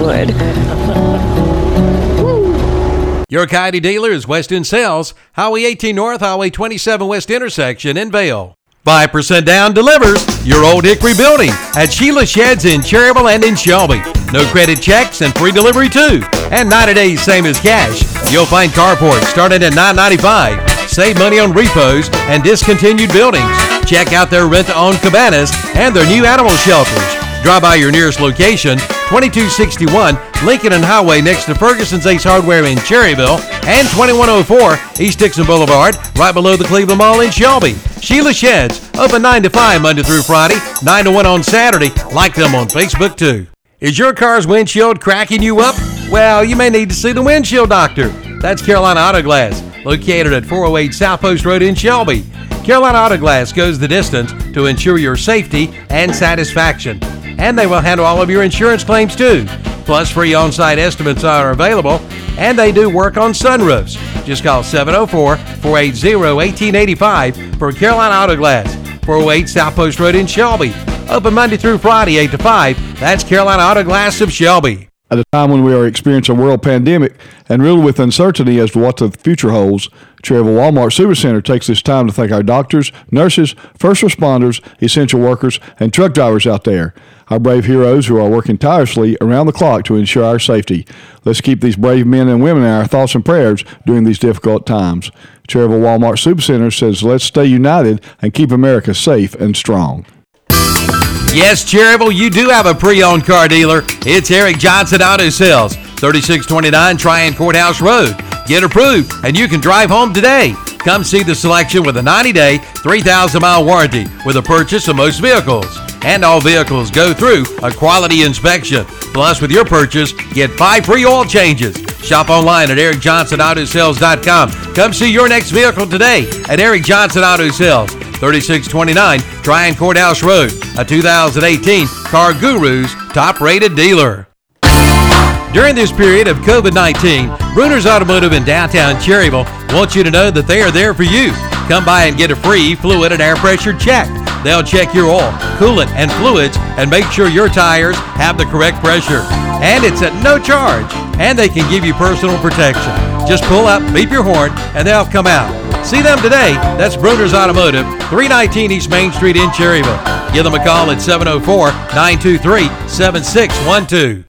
would. Your Coyote dealer is West End Sales, Highway 18 North, Highway 27 West intersection in Vail. 5% down delivers your Old Hickory building at Sheila Sheds in Cherryville and in Shelby. No credit checks and free delivery too. And 90 days same as cash. You'll find carports starting at $9.95. Save money on repos and discontinued buildings. Check out their rent-to-own cabanas and their new animal shelters. Drive by your nearest location, 2261 Lincoln and Highway next to Ferguson's Ace Hardware in Cherryville and 2104 East Dixon Boulevard right below the Cleveland Mall in Shelby. Sheila Sheds, open 9 to 5 Monday through Friday, 9 to 1 on Saturday. Like them on Facebook too. Is your car's windshield cracking you up? Well, you may need to see the windshield doctor. That's Carolina Autoglass, located at 408 South Post Road in Shelby. Carolina Autoglass goes the distance to ensure your safety and satisfaction. And they will handle all of your insurance claims too. Plus, free on-site estimates are available, and they do work on sunroofs. Just call 704-480-1885 for Carolina Autoglass, 408 South Post Road in Shelby. Open Monday through Friday, 8 to 5. That's Carolina Autoglass of Shelby. At a time when we are experiencing a world pandemic and riddled with uncertainty as to what the future holds, Cherryville Walmart Supercenter takes this time to thank our doctors, nurses, first responders, essential workers, and truck drivers out there. Our brave heroes who are working tirelessly around the clock to ensure our safety. Let's keep these brave men and women in our thoughts and prayers during these difficult times. Cherryville Walmart Supercenter says, let's stay united and keep America safe and strong. Yes, Cherryville, you do have a pre-owned car dealer. It's Eric Johnson Auto Sales, 3629 Triad Courthouse Road. Get approved, and you can drive home today. Come see the selection with a 90-day, 3,000-mile warranty with a purchase of most vehicles. And all vehicles go through a quality inspection. Plus, with your purchase, get 5 free oil changes. Shop online at ericjohnsonautosales.com. Come see your next vehicle today at Eric Johnson Auto Sales, 3629 Tryon Courthouse Road, a 2018 CarGurus top-rated dealer. During this period of COVID-19, Bruner's Automotive in downtown Cherryville wants you to know that they are there for you. Come by and get a free fluid and air pressure check. They'll check your oil, coolant, and fluids and make sure your tires have the correct pressure. And it's at no charge. And they can give you personal protection. Just pull up, beep your horn, and they'll come out. See them today. That's Bruner's Automotive, 319 East Main Street in Cherryville. Give them a call at 704-923-7612.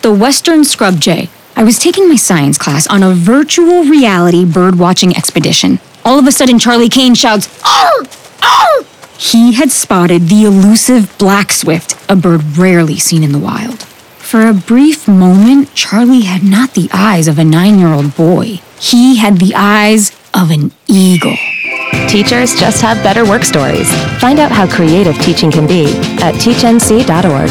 The Western Scrub Jay. I was taking my science class on a virtual reality bird-watching expedition. All of a sudden, Charlie Kane shouts, "Arr! Arr!" He had spotted the elusive black swift, a bird rarely seen in the wild. For a brief moment, Charlie had not the eyes of a 9-year-old boy. He had the eyes of an eagle. Teachers just have better work stories. Find out how creative teaching can be at teachnc.org.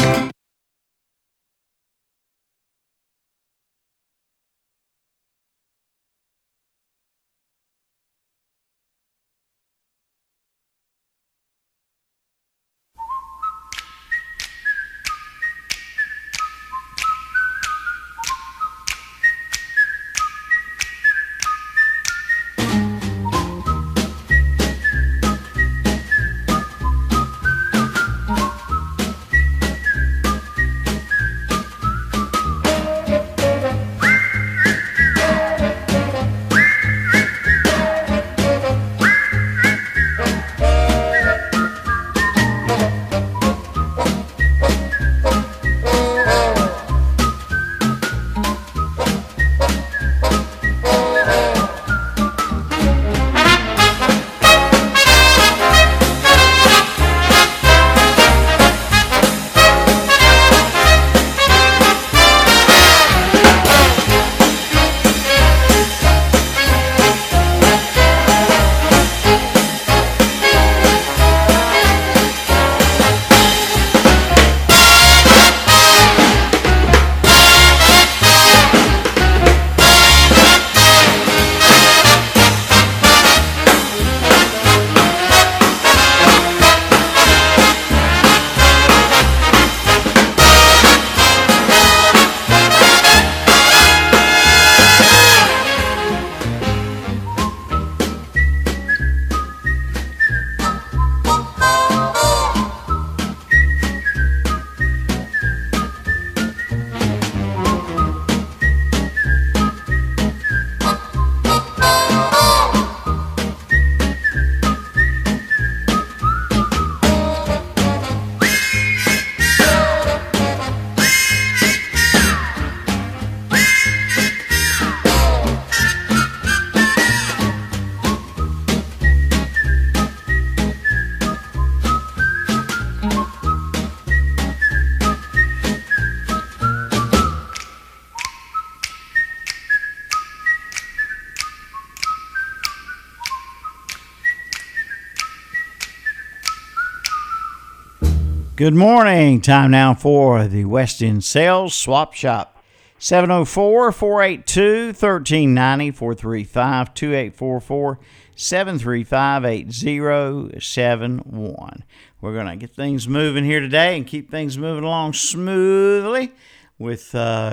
Good morning. Time now for the West End Sales Swap Shop. 704-482-1390, 435-284-735-8071. We're going to get things moving here today and keep things moving along smoothly with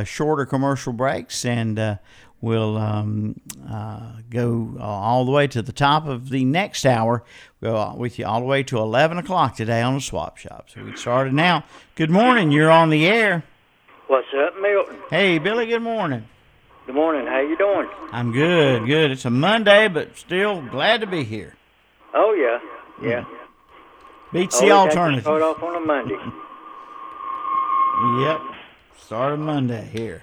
shorter commercial breaks, and we'll go all the way to the top of the next hour. Go with you all the way to 11 o'clock today on the Swap Shop. So we started now. Good morning. You're on the air. What's up, Milton? Hey, Billy, good morning. Good morning. How you doing? I'm good, good. It's a Monday, but still glad to be here. Oh, yeah, yeah. Beats the alternative. Start off on a Monday. Yep. Start a Monday here.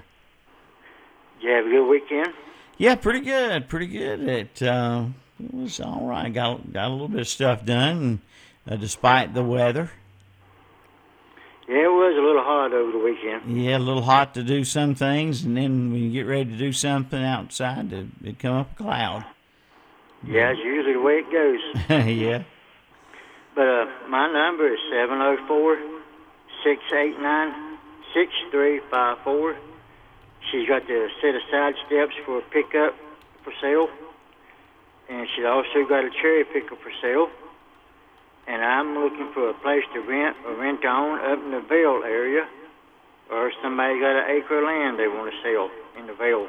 Did you have a good weekend? Yeah, pretty good, pretty good. It was all right. Got a little bit of stuff done, despite the weather. Yeah, it was a little hot over the weekend. Yeah, a little hot to do some things, and then when you get ready to do something outside, it come up a cloud. Yeah, it's usually the way it goes. Yeah. But my number is 704-689-6354. She's got the set of side steps for a pickup for sale, and she's also got a cherry picker for sale. And I'm looking for a place to rent or rent on up in the Vale area, or somebody got an acre of land they want to sell in the Vale.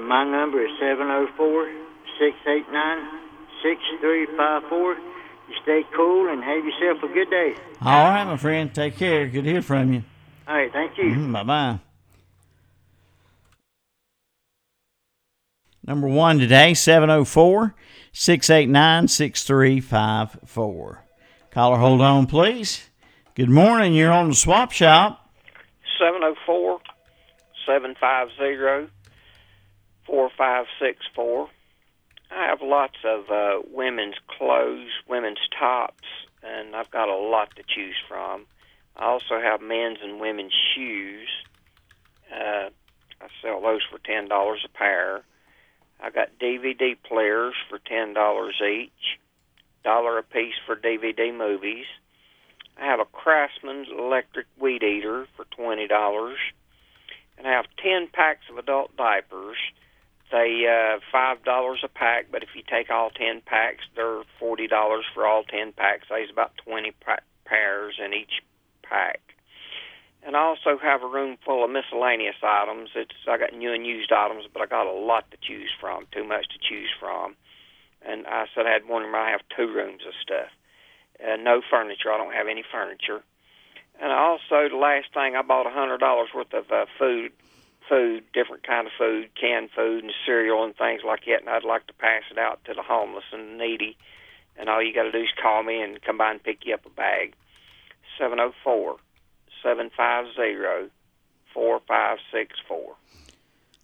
My number is 704-689-6354. You stay cool and have yourself a good day. All right, my friend. Take care. Good to hear from you. All right, thank you. Bye-bye. Number one today, 704-689-6354. Caller, hold on, please. Good morning. You're on the Swap Shop. 704-750-4564. I have lots of women's clothes, women's tops, and I've got a lot to choose from. I also have men's and women's shoes. I sell those for $10 a pair. I got DVD players for $10 each, $1 a piece for DVD movies. I have a Craftsman's electric weed eater for $20, and I have 10 packs of adult diapers. They $5 a pack, but if you take all 10 packs, they're $40 for all 10 packs. There's about 20 pairs in each pack. And I also have a room full of miscellaneous items. I got new and used items, but I got a lot to choose from, too much to choose from. And I said I had one room, I have two rooms of stuff. No furniture, I don't have any furniture. And also, the last thing, I bought $100 worth of food, different kind of food, canned food and cereal and things like that, and I'd like to pass it out to the homeless and the needy. And all you got to do is call me and come by and pick you up a bag. 704-750-4564.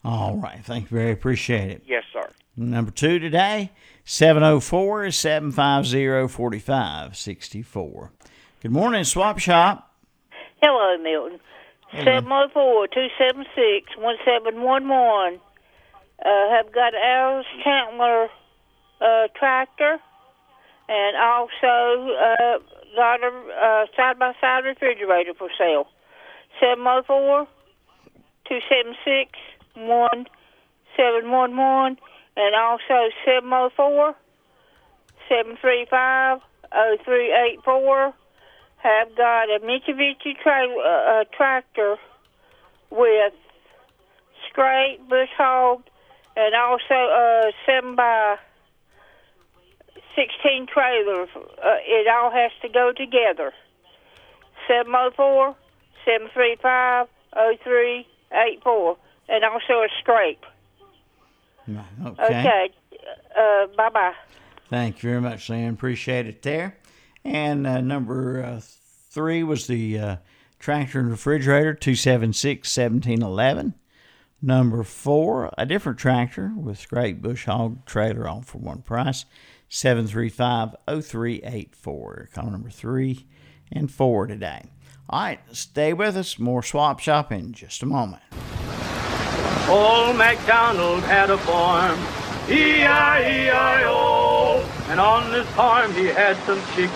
All right. Thank you. Very appreciate it. Yes, sir. Number two today, 704-750-4564. Good morning, Swap Shop. Hello, Milton. 704-276-1711. I've got Al's Chandler tractor, and also got a side-by-side refrigerator for sale. 704-276-1711, and also 704-735-0384. Have got a Mitsubishi tractor with straight, bush hog, and also a 7x16 trailer. It all has to go together. 704-735-0384, and also a scrape. Okay. Bye-bye. Thank you very much, Lynn. Appreciate it there. And number three was the tractor and refrigerator, 276-1711. Number four, a different tractor with great bush hog trailer, all for one price, 735-0384. Call number 3 and 4 today. All right, stay with us. More Swap Shop in just a moment. Old MacDonald had a farm, E-I-E-I-O. And on this farm he had some chicks,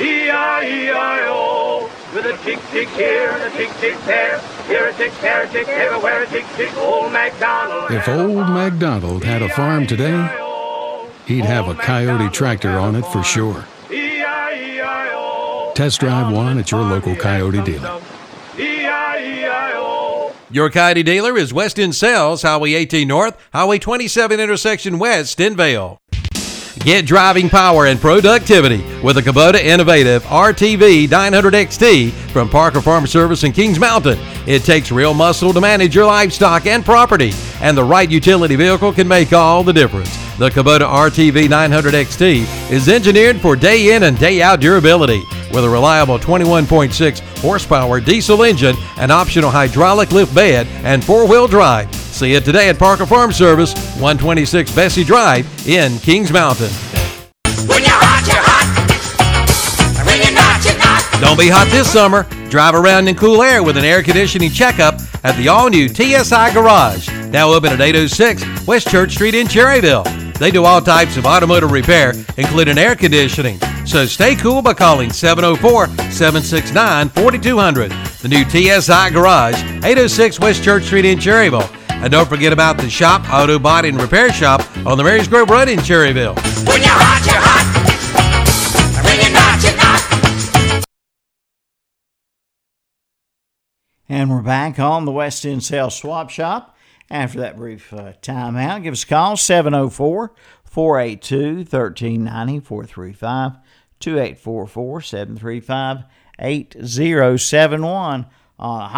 E-I-E-I-O. With a tick-tick here and a tick-tick there. Here a tick, there a tick, everywhere a tick-tick. Old MacDonald. If old MacDonald had a farm today, he'd have a Coyote tractor on it for sure. Test drive one at your local Coyote dealer. Your Coyote dealer is West End Sales, Highway 18 North, Highway 27 intersection West, in Vale. Get driving power and productivity with a Kubota Innovative RTV 900XT from Parker Farm Service in Kings Mountain. It takes real muscle to manage your livestock and property, and the right utility vehicle can make all the difference. The Kubota RTV 900XT is engineered for day in and day out durability with a reliable 21.6 horsepower diesel engine, an optional hydraulic lift bed, and four-wheel drive. See it today at Parker Farm Service, 126 Bessie Drive in Kings Mountain. When you're hot, you're hot. When you're not, you're not. Don't be hot this summer. Drive around in cool air with an air conditioning checkup at the all-new TSI Garage, now open at 806 West Church Street in Cherryville. They do all types of automotive repair, including air conditioning. So stay cool by calling 704-769-4200. The new TSI Garage, 806 West Church Street in Cherryville. And don't forget about the Shop Auto Body and Repair Shop on the Marys Grove Road in Cherryville. When you're hot, you're hot. When you're not, you're not. And we're back on the West End Sales Swap Shop. After that brief timeout, give us a call, 704-482-1390, 435-2844-735-8071 on a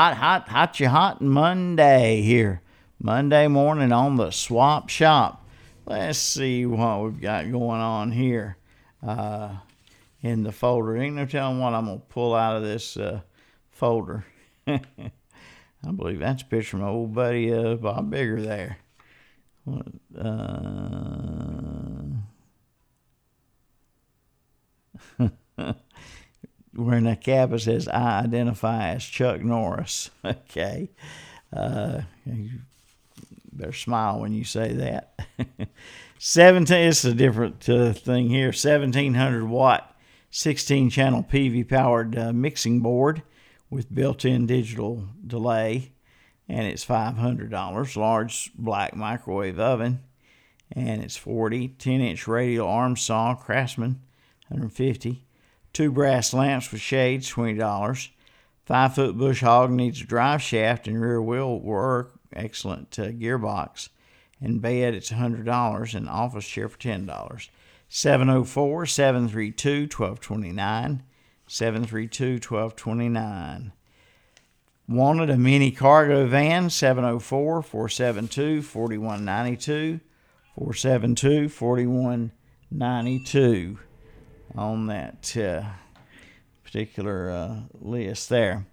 hot Monday here. Monday morning on the Swap Shop. Let's see what we've got going on here in the folder. Ain't no telling what I'm going to pull out of this folder. I believe that's a picture of my old buddy Bob Bigger there. Wearing a cap that says, I identify as Chuck Norris. Okay. You better smile when you say that. 17, it's a different thing here. 1,700 watt, 16 channel PV powered mixing board with built-in digital delay, and it's $500. Large black microwave oven, and it's 40. 10-inch radial arm saw, Craftsman, $150. Two brass lamps with shades, $20. 5-foot bush hog, needs a drive shaft and rear wheel work, excellent gearbox. And bed, it's $100, and office chair for $10. 704-732-1229. 732-1229. Wanted a mini cargo van, 704-472-4192, 472-4192 on that particular list there.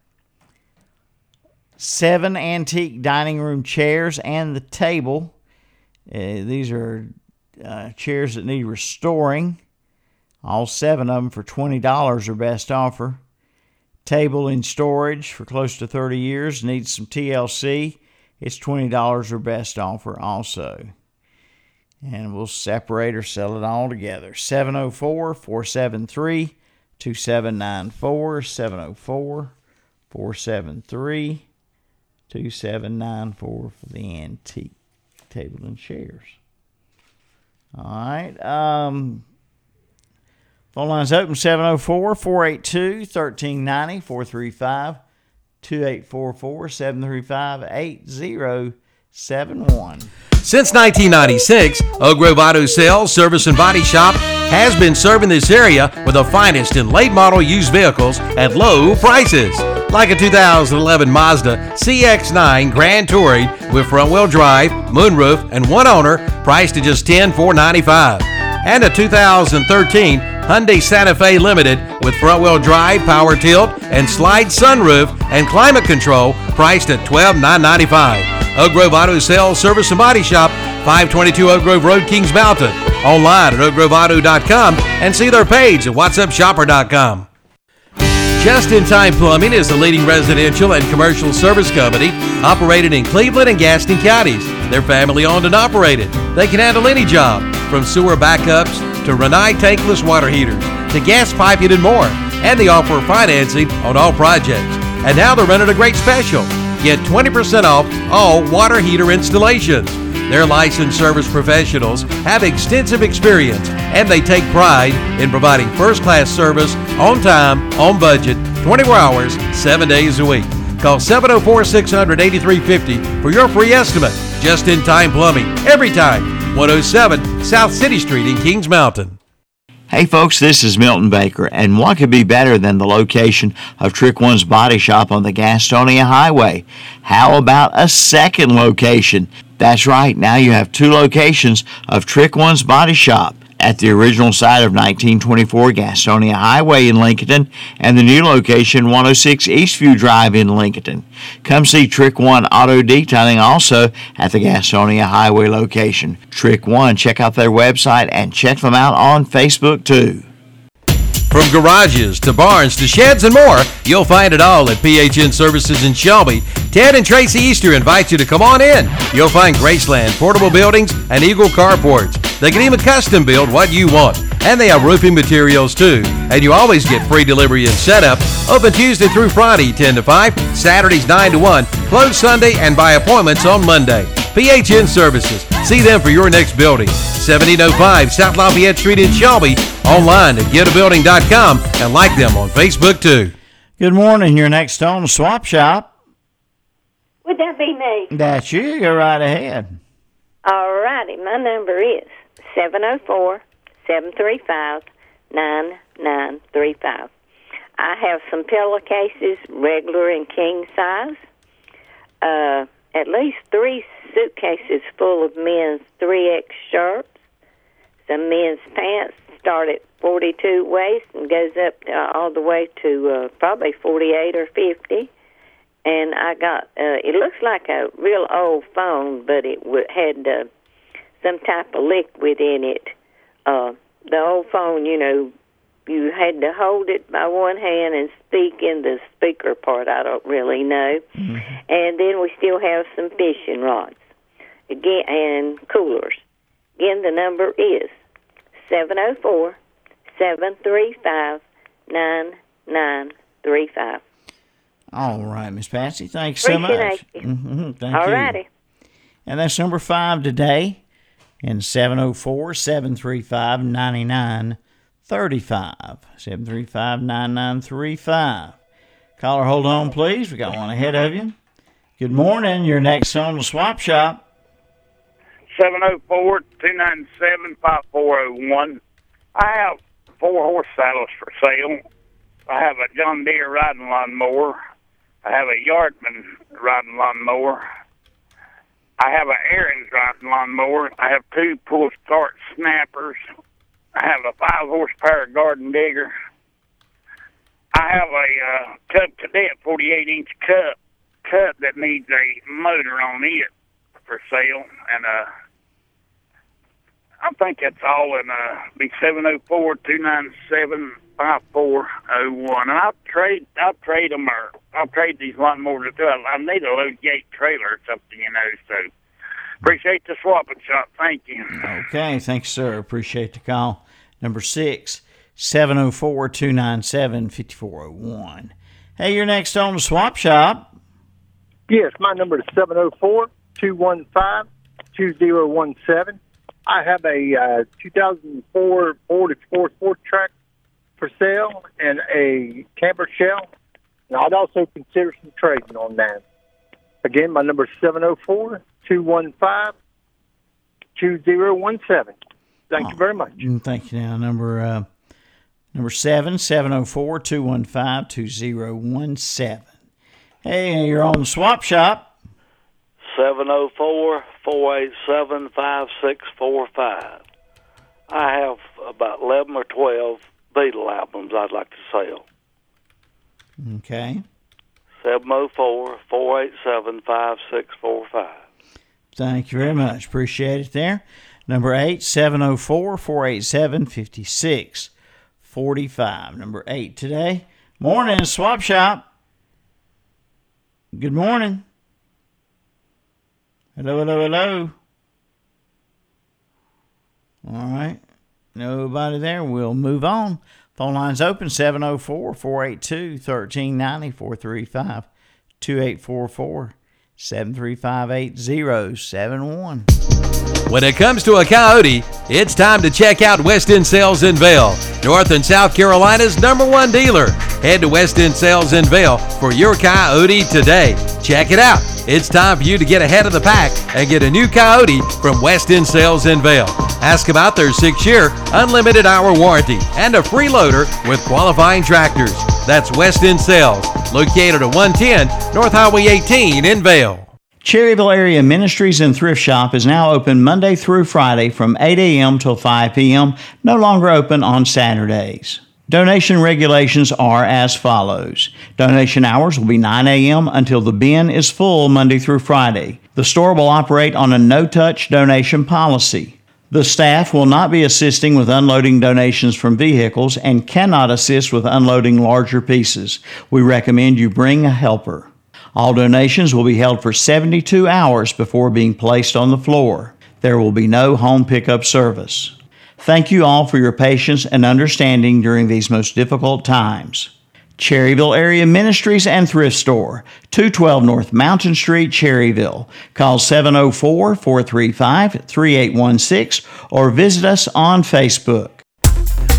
7 antique dining room chairs and the table. These are chairs that need restoring. All 7 of them for $20 are best offer. Table in storage for close to 30 years. Needs some TLC. It's $20 or best offer also. And we'll separate or sell it all together. 704-473-2794. 704-473-2794 for the antique table and chairs. All right. Phone line's open, 704-482-1390, 435-2844-735-8071. Since 1996, Oak Grove Auto Sales, Service and Body Shop has been serving this area with the finest in late model used vehicles at low prices. Like a 2011 Mazda CX-9 Grand Touring with front-wheel drive, moonroof, and one owner, priced at just $10,495. And a 2013 Hyundai Santa Fe Limited with front-wheel drive, power tilt, and slide sunroof and climate control, priced at $12,995. Oak Grove Auto Sales, Service and Body Shop, 522 Oak Grove Road, Kings Mountain. Online at oakgroveauto.com and see their page at whatsupshopper.com. Just in Time Plumbing is the leading residential and commercial service company operated in Cleveland and Gaston counties. They're family-owned and operated. They can handle any job, from sewer backups to Renai tankless water heaters. the gas pipe you need more, and they offer financing on all projects. And now they're running a great special. Get 20% off all water heater installations. Their licensed service professionals have extensive experience, and they take pride in providing first-class service on time, on budget, 24 hours, 7 days a week. Call 704-600-8350 for your free estimate. Just in Time Plumbing, every time, 107 South City Street in Kings Mountain. Hey folks, this is Milton Baker, and what could be better than the location of Trick One's Body Shop on the Gastonia Highway? How about a second location? That's right, now you have two locations of Trick One's Body Shop at the original site of 1924 Gastonia Highway in Lincoln and the new location 106 Eastview Drive in Lincoln. Come see Trick One Auto Detailing also at the Gastonia Highway location. Trick One, check out their website and check them out on Facebook too. From garages to barns to sheds and more, you'll find it all at PHN Services in Shelby. Ted and Tracy Easter invite you to come on in. You'll find Graceland, portable buildings, and Eagle carports. They can even custom build what you want. And they have roofing materials too. And you always get free delivery and setup. Open Tuesday through Friday, 10 to 5, Saturdays 9 to 1, closed Sunday and by appointments on Monday. PHN Services. See them for your next building. 1705 South Lafayette Street in Shelby. Online at getabuilding.com and like them on Facebook too. Good morning. Your next home swap shop. Would that be me? That's you. You're right ahead. All righty. My number is 704-735-9935. I have some pillowcases, regular and king size, at least 3 suitcases full of men's 3X shirts, some men's pants start at 42 waist and goes up all the way to probably 48 or 50. And I got, it looks like a real old phone, but it had some type of liquid in it. The old phone, you know, you had to hold it by one hand and speak in the speaker part. I don't really know. Mm-hmm. And then we still have some fishing rods again and coolers. Again, the number is 704-735-9935. All right, Miss Patsy, thanks so much. Mm-hmm, thank you. All righty. And that's number 5 today. And 704-735-9935. 735-9935. Caller, hold on, please. We got one ahead of you. Good morning. Your next on the swap shop. 704-297-5401. I have 4 horse saddles for sale. I have a John Deere riding lawnmower. I have a Yardman riding lawnmower. I have an Aaron's riding lawnmower. I have 2 pull start snappers. I have a 5 horsepower garden digger. I have a Cub Cadet 48-inch cup that needs a motor on it for sale. And I think that's all. And be 704-297-5401. And I'll trade them, or I'll trade these lawnmowers. I need a load gate trailer or something, you know. So appreciate the swapping shop. Thank you. Okay, thanks, sir. Appreciate the call. Number 6, 704-297-5401. Hey, you're next on the swap shop. Yes, my number is 704-215-2017. I have a 2004 Ford Explorer Sport Track for sale and a camber shell. And I'd also consider some trading on that. Again, my number is 704-215-2017. Thank you very much. Thank you. Now, number 7, 704-215-2017. Hey, you're on the swap shop. 704-487-5645. I have about 11 or 12 Beatle albums I'd like to sell. Okay. 704-487-5645. Thank you very much. Appreciate it there. Number 8, 704-487-5645. Number 8 today. Morning, swap shop. Good morning. Hello. All right. Nobody there. We'll move on. Phone lines open 704-482-1390, 435-2844-735-8071. When it comes to a Coyote, it's time to check out West End Sales in Vail, North and South Carolina's #1 dealer. Head to West End Sales in Vail for your Coyote today. Check it out. It's time for you to get ahead of the pack and get a new Coyote from West End Sales in Vail. Ask about their 6-year unlimited hour warranty and a free loader with qualifying tractors. That's West End Sales, located at 110 North Highway 18 in Vail. Cherryville Area Ministries and Thrift Shop is now open Monday through Friday from 8 a.m. till 5 p.m., no longer open on Saturdays. Donation regulations are as follows. Donation hours will be 9 a.m. until the bin is full Monday through Friday. The store will operate on a no-touch donation policy. The staff will not be assisting with unloading donations from vehicles and cannot assist with unloading larger pieces. We recommend you bring a helper. All donations will be held for 72 hours before being placed on the floor. There will be no home pickup service. Thank you all for your patience and understanding during these most difficult times. Cherryville Area Ministries and Thrift Store, 212 North Mountain Street, Cherryville. Call 704-435-3816 or visit us on Facebook.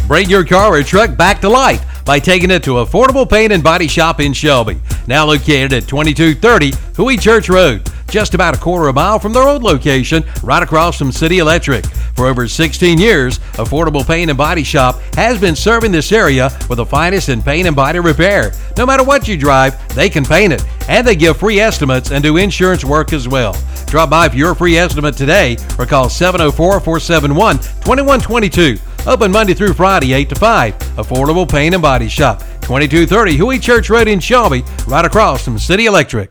Bring your car or truck back to life by taking it to Affordable Paint and Body Shop in Shelby, now located at 2230 Huey Church Road, just about a quarter of a mile from their old location, right across from City Electric. For over 16 years, Affordable Paint and Body Shop has been serving this area with the finest in paint and body repair. No matter what you drive, they can paint it, and they give free estimates and do insurance work as well. Drop by for your free estimate today or call 704-471-2122. Open Monday through Friday, 8 to 5. Affordable Paint and Body Shop, 2230 Huey Church Road in Shelby, right across from City Electric.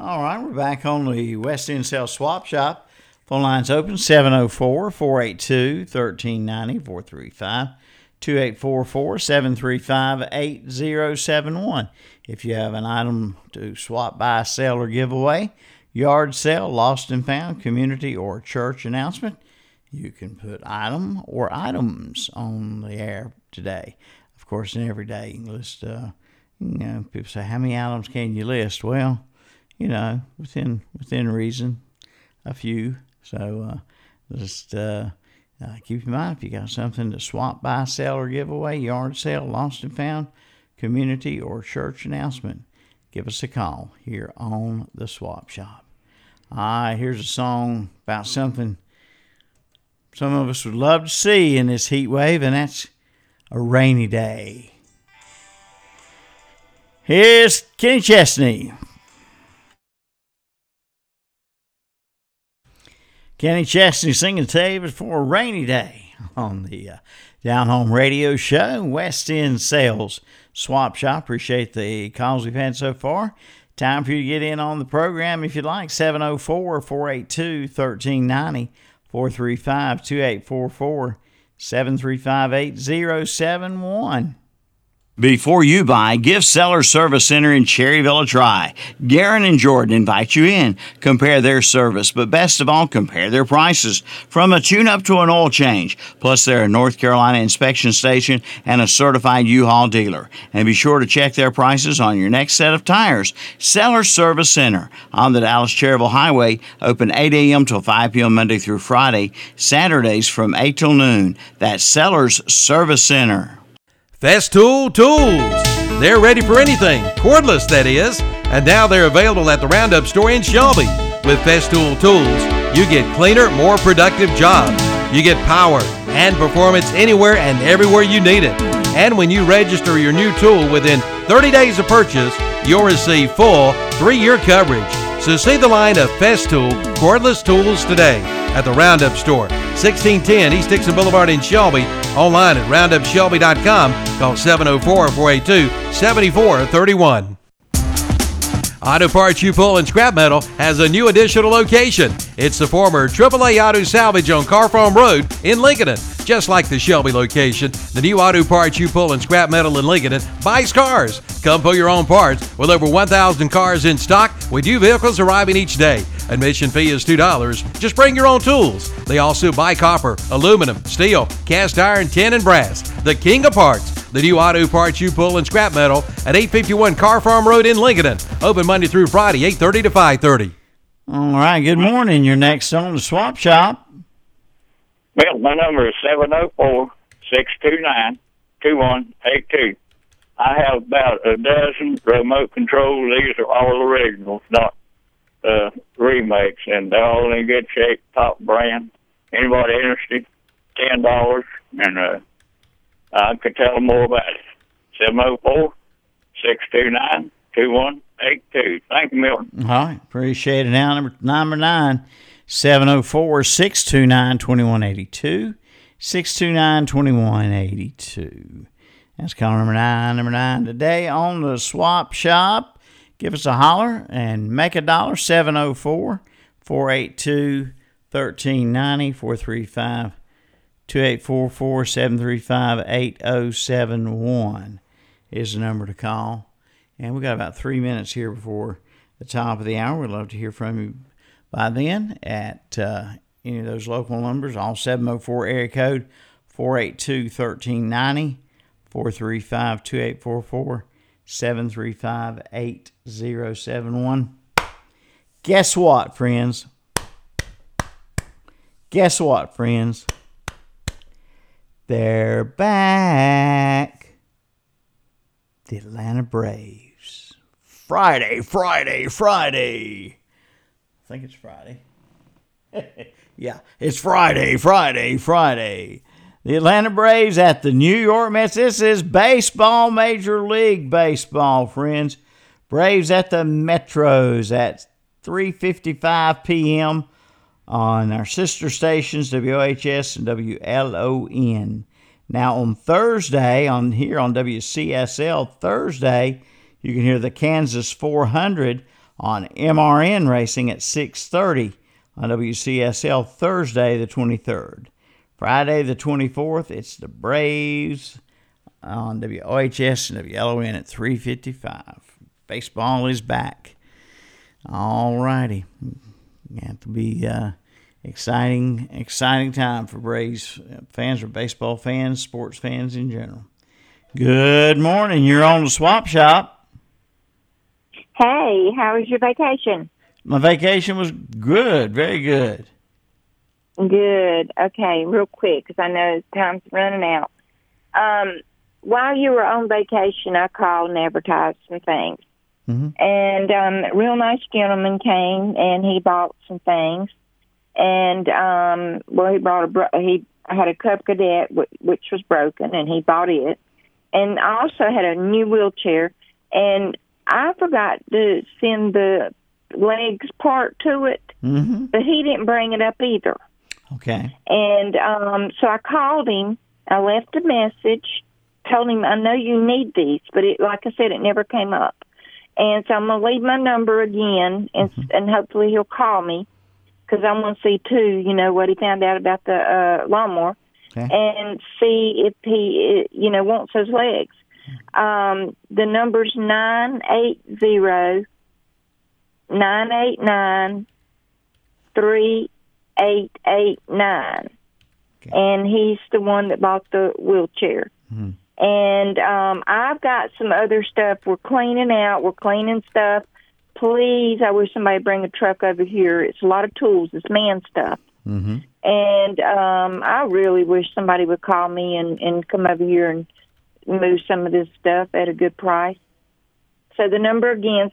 All right, we're back on the West End Sales Swap Shop. Phone lines open 704-482-1390, 435-2844-735-8071. If you have an item to swap, buy, sell, or give away, yard sale, lost and found, community or church announcement, you can put item or items on the air today. Of course, in every day, you can list, people say, how many items can you list? Well, within reason, a few. So just keep in mind, if you got something to swap, buy, sell, or give away, yard sale, lost and found, community or church announcement, give us a call here on the Swap Shop. All right, here's a song about something some of us would love to see in this heat wave, and that's a rainy day. Here's Kenny Chesney. Kenny Chesney singing to you for a rainy day on the Down Home Radio Show, West End Sales Swap Shop. Appreciate the calls we've had so far. Time for you to get in on the program if you'd like. 704-482-1390, 435-2844-735-8071. Before you buy, give Sellers Service Center in Cherryville a try. Garen and Jordan invite you in. Compare their service, but best of all, compare their prices. From a tune-up to an oil change, plus they're a North Carolina inspection station and a certified U-Haul dealer. And be sure to check their prices on your next set of tires. Sellers Service Center on the Dallas-Cherryville Highway, open 8 a.m. till 5 p.m. Monday through Friday, Saturdays from 8 till noon. That's Sellers Service Center. Festool Tools. They're ready for anything, cordless that is, and now they're available at the Roundup store in Shelby. With Festool Tools, you get cleaner, more productive jobs. You get power and performance anywhere and everywhere you need it. And when you register your new tool within 30 days of purchase, you'll receive full 3-year coverage. So see the line of Festool cordless tools today at the Roundup store, 1610 East Dixon Boulevard in Shelby, online at roundupshelby.com. Call 704-482-7431. Auto Parts You Pull and Scrap Metal has a new additional location. It's the former AAA Auto Salvage on Car Farm Road in Lincoln. Just like the Shelby location, the new Auto Parts You Pull and Scrap Metal in Lincoln buys cars. Come pull your own parts with over 1,000 cars in stock with new vehicles arriving each day. Admission fee is $2. Just bring your own tools. They also buy copper, aluminum, steel, cast iron, tin, and brass. The king of parts. The new Auto Parts You Pull and Scrap Metal at 851 Car Farm Road in Lincoln. Open Monday through Friday, 8:30 to 5:30. All right, good morning. You're next on the Swap Shop. Well, my number is 704-629-2182. I have about a dozen remote controls. These are all originals, not remakes, and they're all in good shape, top brand. Anybody interested? $10, and I could tell them more about it. 704-629-2182. Thank you, Milton. All right. Appreciate it. Now, number 9, 704-629-2182. 629-2182. That's call number 9. Number 9 today on the Swap Shop. Give us a holler and make a dollar. 704-482-1390, 435 2844-735-8071 is the number to call. And we got about 3 minutes here before the top of the hour. We'd love to hear from you by then at any of those local numbers, all 704 area code 482-1390, 435-2844-735-8071. Guess what, friends? Guess what, friends? They're back. The Atlanta Braves. Friday. I think it's Friday. Yeah, it's Friday. The Atlanta Braves at the New York Mets. This is baseball, Major League Baseball, friends. Braves at the Metros at 3:55 p.m. on our sister stations, WHS and WLON. Now on Thursday, on here on WCSL Thursday, you can hear the Kansas 400 on MRN Racing at 6:30 on WCSL Thursday the 23rd. Friday the 24th, it's the Braves on WOHS and WLON at 3:55. Baseball is back. All righty. Yeah, it'll be exciting time for Braves fans or baseball fans, sports fans in general. Good morning. You're on the Swap Shop. Hey, how was your vacation? My vacation was good, very good. Good. Okay, real quick, because I know time's running out. While you were on vacation, I called and advertised some things. Mm-hmm. And a real nice gentleman came, and he bought some things. And, he brought he had a Cub Cadet, which was broken, and he bought it. And I also had a new wheelchair. And I forgot to send the legs part to it, mm-hmm. but he didn't bring it up either. Okay. And so I called him. I left a message, told him, I know you need these, but like I said, it never came up. And so I'm going to leave my number again, and hopefully he'll call me, because I want to see, too, you know, what he found out about the lawnmower, okay. And see if he, wants those legs. The number's 980-989-3889, okay. And he's the one that bought the wheelchair. Mm-hmm. And I've got some other stuff. We're cleaning stuff. Please, I wish somebody would bring a truck over here. It's a lot of tools. It's man stuff. Mm-hmm. And I really wish somebody would call me and come over here and move some of this stuff at a good price. So the number again is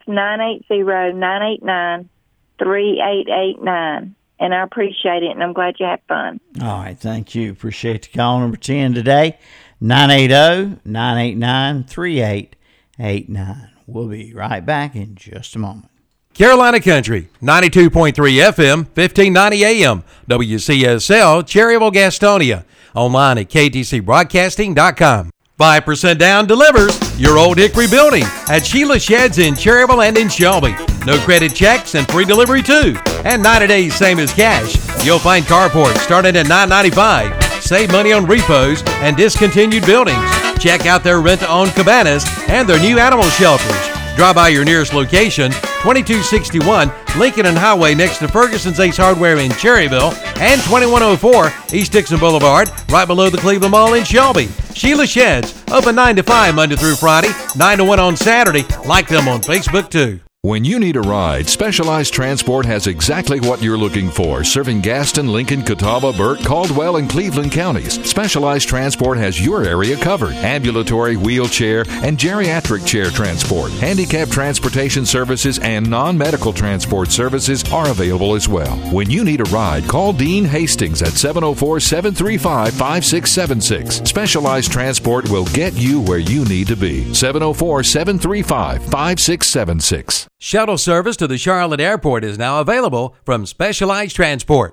980-989-3889. And I appreciate it, and I'm glad you had fun. All right, thank you. Appreciate the call. Number 10 today, 980-989-3889. We'll be right back in just a moment. Carolina Country, 92.3 FM, 1590 AM, WCSL, Cherryville, Gastonia. Online at ktcbroadcasting.com. 5% Down delivers your Old Hickory building at Sheila Sheds in Cherryville and in Shelby. No credit checks and free delivery too. And 90 days same as cash. You'll find carports starting at $9.95. Save money on repos and discontinued buildings. Check out their rent-to-own cabanas and their new animal shelters. Drive by your nearest location, 2261 Lincoln and Highway next to Ferguson's Ace Hardware in Cherryville and 2104 East Dixon Boulevard right below the Cleveland Mall in Shelby. Sheila Sheds, open 9 to 5 Monday through Friday, 9 to 1 on Saturday. Like them on Facebook too. When you need a ride, Specialized Transport has exactly what you're looking for. Serving Gaston, Lincoln, Catawba, Burke, Caldwell, and Cleveland counties. Specialized Transport has your area covered. Ambulatory, wheelchair, and geriatric chair transport. Handicap transportation services and non-medical transport services are available as well. When you need a ride, call Dean Hastings at 704-735-5676. Specialized Transport will get you where you need to be. 704-735-5676. Shuttle service to the Charlotte Airport is now available from Specialized Transport.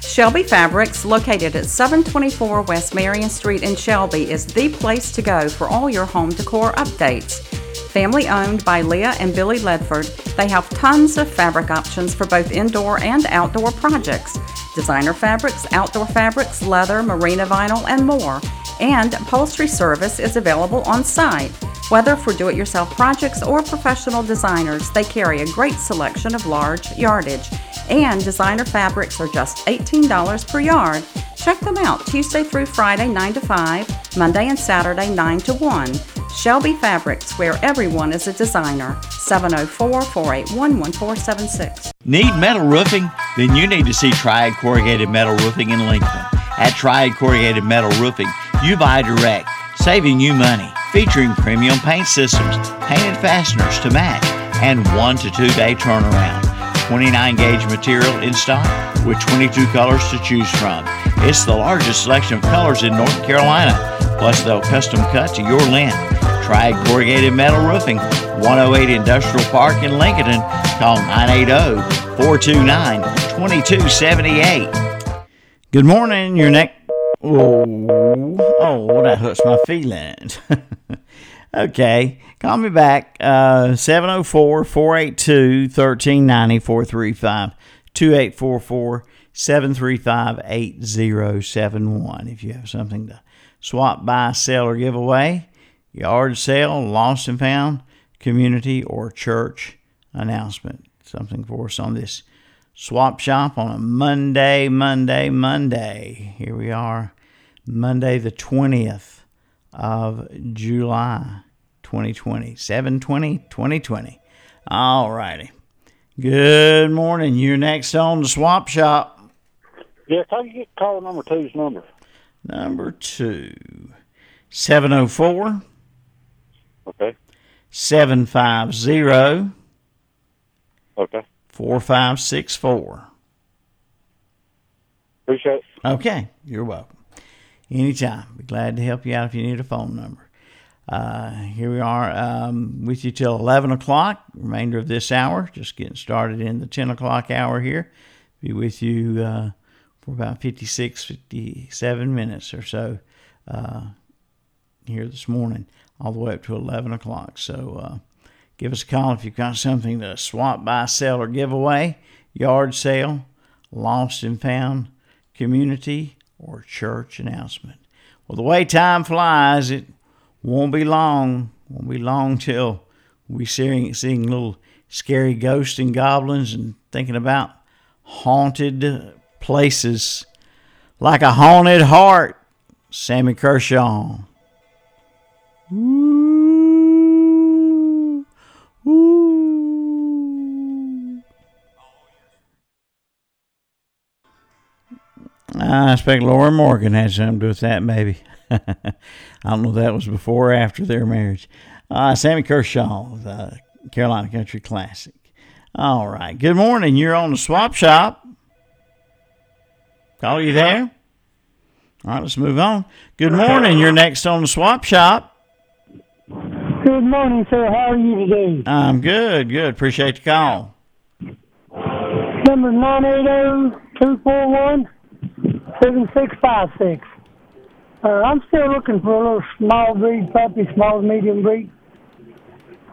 Shelby Fabrics, located at 724 West Marion Street in Shelby, is the place to go for all your home decor updates. Family owned by Leah and Billy Ledford, they have tons of fabric options for both indoor and outdoor projects. Designer fabrics, outdoor fabrics, leather, merino vinyl, and more. And upholstery service is available on site. Whether for do-it-yourself projects or professional designers, they carry a great selection of large yardage. And designer fabrics are just $18 per yard. Check them out Tuesday through Friday, 9 to 5, Monday and Saturday, 9 to 1. Shelby Fabrics, where everyone is a designer. 704-481-1476. Need metal roofing? Then you need to see Triad Corrugated Metal Roofing in Lincoln. At Triad Corrugated Metal Roofing, you buy direct, saving you money. Featuring premium paint systems, painted fasteners to match, and 1 to 2 day turnaround. 29 gauge material in stock with 22 colors to choose from. It's the largest selection of colors in North Carolina, plus they'll custom cut to your length. Triad Corrugated Metal Roofing, 108 Industrial Park in Lincoln. Call 980-429-2278. Good morning, your next... Oh, that hurts my feelings. Okay, call me back, 704-482-1390, 435-2844-735-8071. If you have something to swap, buy, sell, or give away, yard sale, lost and found, community or church announcement. Something for us on this swap shop on a Monday. Here we are, Monday the 20th of July, 2020. 7/20/2020. All righty. Good morning. You're next on the swap shop. Yes, how do you get caller number two's number? Number two. 704. Okay. 750. Okay. 4564. Appreciate it. Okay. You're welcome. Anytime. Be glad to help you out if you need a phone number. Here we are with you till 11 o'clock, remainder of this hour. Just getting started in the 10 o'clock hour here. Be with you for about 57 minutes or so here this morning, all the way up to 11 o'clock. So give us a call if you've got something to swap, buy, sell, or give away. Yard sale, lost and found, community, or church announcement. Well, the way time flies, it won't be long. Won't be long till we're seeing little scary ghosts and goblins and thinking about haunted places. Like a haunted heart, Sammy Kershaw. Ooh, ooh. I expect Laura Morgan had something to do with that, maybe. I don't know if that was before or after their marriage. Sammy Kershaw, the Carolina Country Classic. All right. Good morning. You're on the swap shop. Call you there? All right, let's move on. Good morning. You're next on the swap shop. Good morning, sir. How are you today? I'm good, good. Appreciate the call. Number 980-241-7656. I'm still looking for a little small breed puppy, small to medium breed.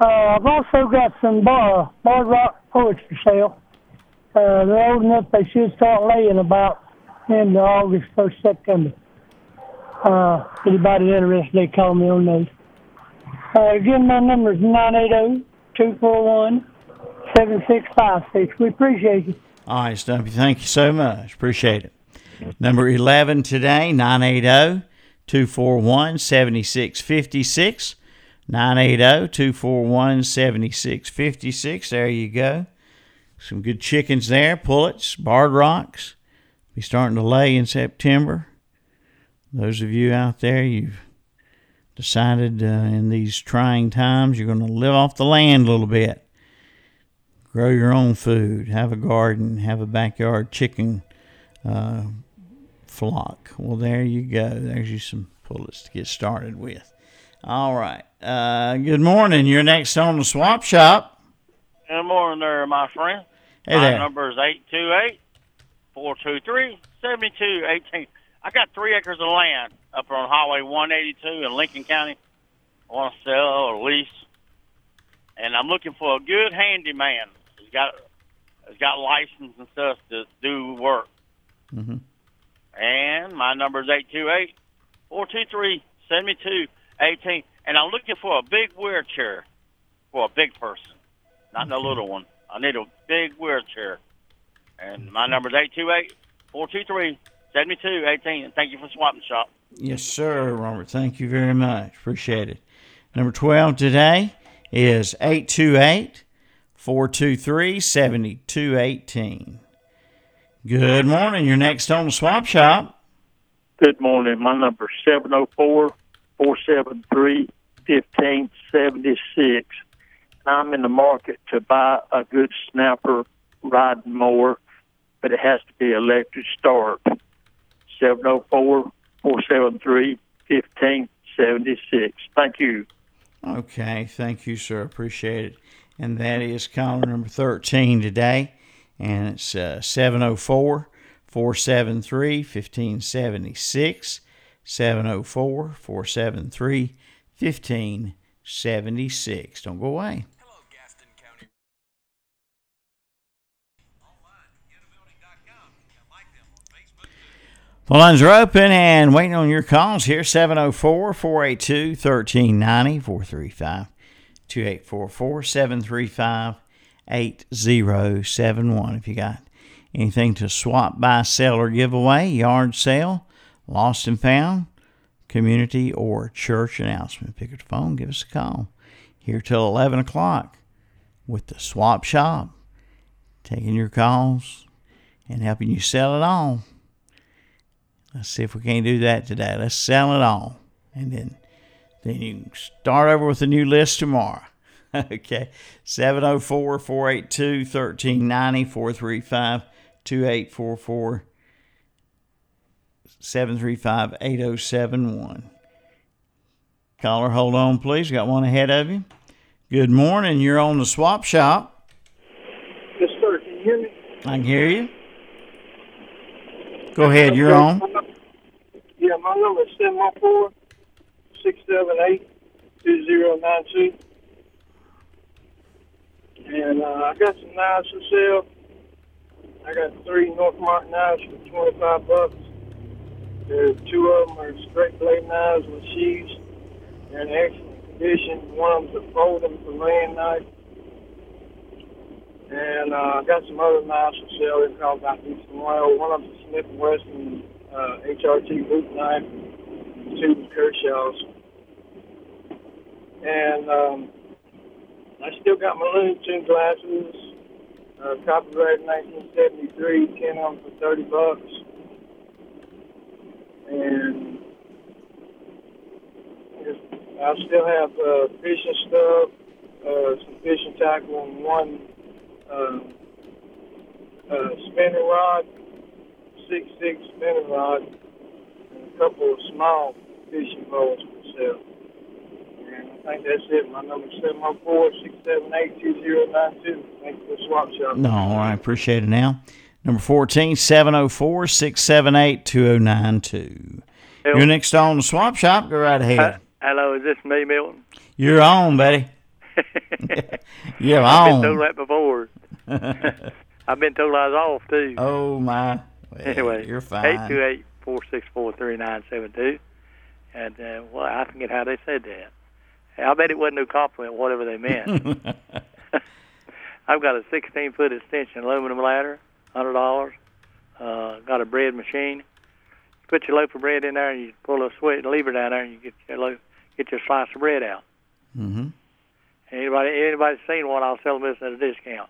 I've also got some barred rock poets for sale. They're old enough they should start laying about in August, 1st September. Anybody interested, they call me on those. Again, my number is 980-241-7656. We appreciate you. All right, Stumpy. Thank you so much. Appreciate it. Number 11 today, 980-241-7656. 980-241-7656. There you go. Some good chickens there, pullets, barred rocks. Be starting to lay in September. Those of you out there, you've decided in these trying times you're going to live off the land a little bit. Grow your own food. Have a garden. Have a backyard chicken flock. Well, there you go. There's you some pullets to get started with. All right. Good morning. You're next on the Swap Shop. Good morning there, my friend. Hey there. My number is 828-423-7218. I got 3 acres of land up on Highway 182 in Lincoln County. I want to sell or lease. And I'm looking for a good handyman. He's got license and stuff to do work. Mm-hmm. And my number is 828-423-7218. And I'm looking for a big wheelchair for a big person. Not no little one. I need a big wheelchair. And my number is 828-423-7218. And thank you for swapping shop. Yes, sir, Robert. Thank you very much. Appreciate it. Number 12 today is 828-423-7218. Good morning. You're next on the Swap Shop. Good morning. My number is 704-473-1576. I'm in the market to buy a good snapper riding mower, but it has to be electric start. 704-473-1576. Thank you. Okay, thank you, sir. Appreciate it. And that is caller number 13 today, and it's 704-473-1576. 704-473-1576. Don't go away. The lines are open and waiting on your calls here, 704-482-1390, 435-2844, 735-8071. If you got anything to swap, buy, sell, or give away, yard sale, lost and found, community or church announcement, pick up the phone, give us a call. Here till 11 o'clock with the Swap Shop, taking your calls and helping you sell it all. Let's see if we can't do that today. Let's sell it all. And then you can start over with a new list tomorrow. Okay. 704-482-1390, 435-2844, 735-8071. Caller, hold on, please. Got one ahead of you. Good morning. You're on the Swap Shop. Yes, sir. Can you hear me? I can hear you. Go ahead. You're on. Yeah, my number is 714-678-2092. And I got some knives for sale. I got 3 Northmark knives for $25. There's 2 of them are straight blade knives with sheaths. They're in excellent condition. One of them's a folding fillet knife. And I got some other knives for sale. They're called by tomorrow. One of them's a Smith & Wesson HRT boot knife, 2 Kershaw's. And I still got my Looney Tunes glasses, copyright 1973, 10 of them for $30. And I still have fishing stuff, some fishing tackle, and one spinning rod, 6.6 spinning rod, and a couple of small fishing poles for sale. And think that's it. My number is 714-678-2092. Thanks for the swap shop. No, I appreciate it now. Number 14, 704-678-2092. You're next on the swap shop. Go right ahead. Hello, is this me, Milton? You're on, buddy. You're on. I've been told that before. I've been told I was off, too. Oh, my. Well, anyway, you're fine. 828-464-3972. And, well, I forget how they said that. I bet it wasn't no compliment, whatever they meant. I've got a 16-foot extension aluminum ladder, $100. Got a bread machine. You put your loaf of bread in there, and you pull a switch, lever down there, and you get your slice of bread out. Mm-hmm. Anybody's seen one, I'll sell them this at a discount.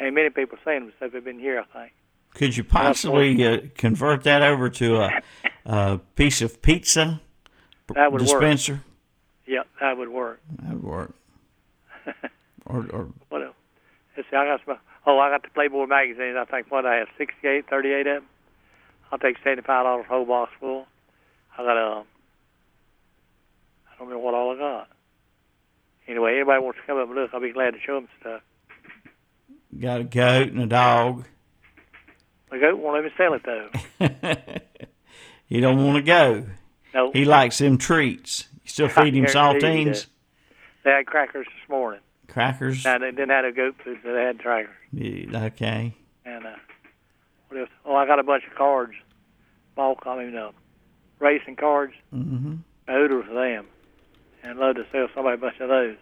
And many people seen them since they've been here, I think. Could you possibly convert that over to a piece of pizza that would dispenser? Work. Yeah, that would work. That would work. or what else? Let's see, I got the Playboy magazines. I think I have 68, 38 of them. I'll take $75 whole box full. I got I don't know what all I got. Anyway, anybody wants to come up and look, I'll be glad to show them stuff. Got a goat and a dog. The goat won't let me sell it, though. He don't want to go. No. He likes them treats. You still feed him saltines? They had crackers this morning. Crackers? No, they didn't have a goat food, so they had crackers. Yeah, okay. And what else? Oh, I got a bunch of cards. Racing cards. Mm-hmm. Oodles of them. And love to sell somebody a bunch of those.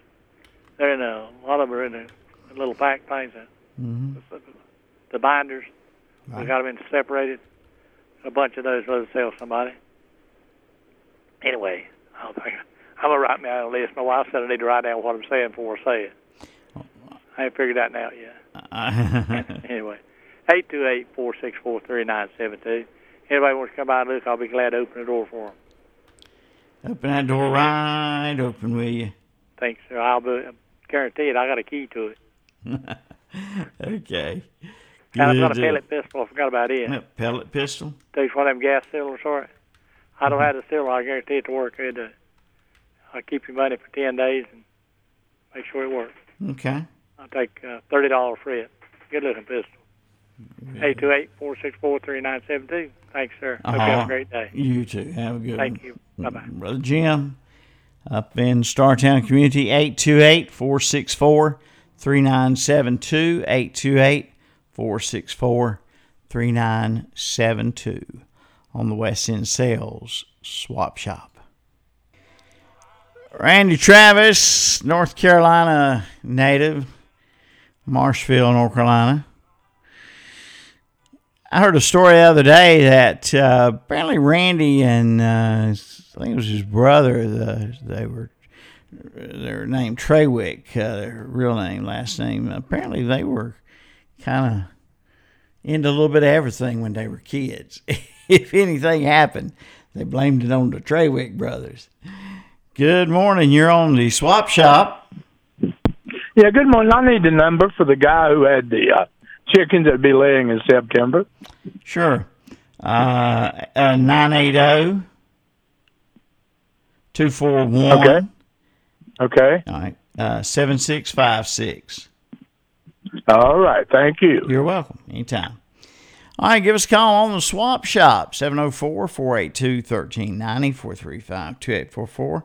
They're in a lot of them are in the little pack things. Mm-hmm. The binders. Right. We got them in separated. A bunch of those love to sell somebody. Anyway, I'm going to write me out a list. My wife said I need to write down what I'm saying before I say it. I ain't figured that out yet. Anyway, 828-464-3972. Anybody wants to come by and look, I'll be glad to open the door for them. Open that door right open, will you? Thanks, sir. I'm guaranteed I got a key to it. Okay. And I've got a pellet pistol. I forgot about it. A pellet pistol? Takes one of them gas cylinders, sorry. I don't have the cylinder. I guarantee it to work. I'll keep your money for 10 days and make sure it works. Okay. I'll take $30 for it. Good-looking pistol. 828-464-3972. Thanks, sir. Hope you have a great day. You too. Have a good one. Thank you. Bye-bye. Brother Jim, up in Startown Community, 828-464-3972, 828-464-3972 on the West End Sales Swap Shop. Randy Travis, North Carolina native, Marshville, North Carolina. I heard a story the other day that apparently Randy and I think it was his brother. They were named Treywick, their real name, last name. Apparently they were kind of into a little bit of everything when they were kids. If anything happened, they blamed it on the Treywick brothers. Good morning. You're on the swap shop. Yeah. Good morning. I need the number for the guy who had the chickens that'd be laying in September. Sure. 980-241. Okay. All right. 7656. All right. Thank you. You're welcome. Anytime. All right. Give us a call on the swap shop. 704-482-1390, 435-2844.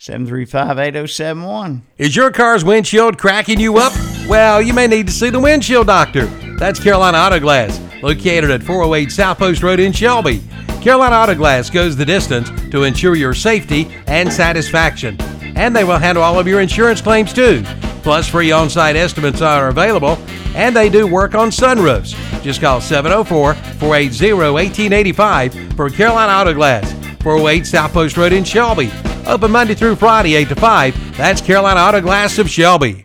735-8071. Is your car's windshield cracking you up? Well, you may need to see the windshield doctor. That's Carolina Autoglass, located at 408 South Post Road in Shelby. Carolina Autoglass goes the distance to ensure your safety and satisfaction. And they will handle all of your insurance claims too. Plus, free on-site estimates are available, and they do work on sunroofs. Just call 704-480-1885 for Carolina Autoglass. 408 South Post Road in Shelby. Open Monday through Friday, 8 to 5. That's Carolina Autoglass of Shelby.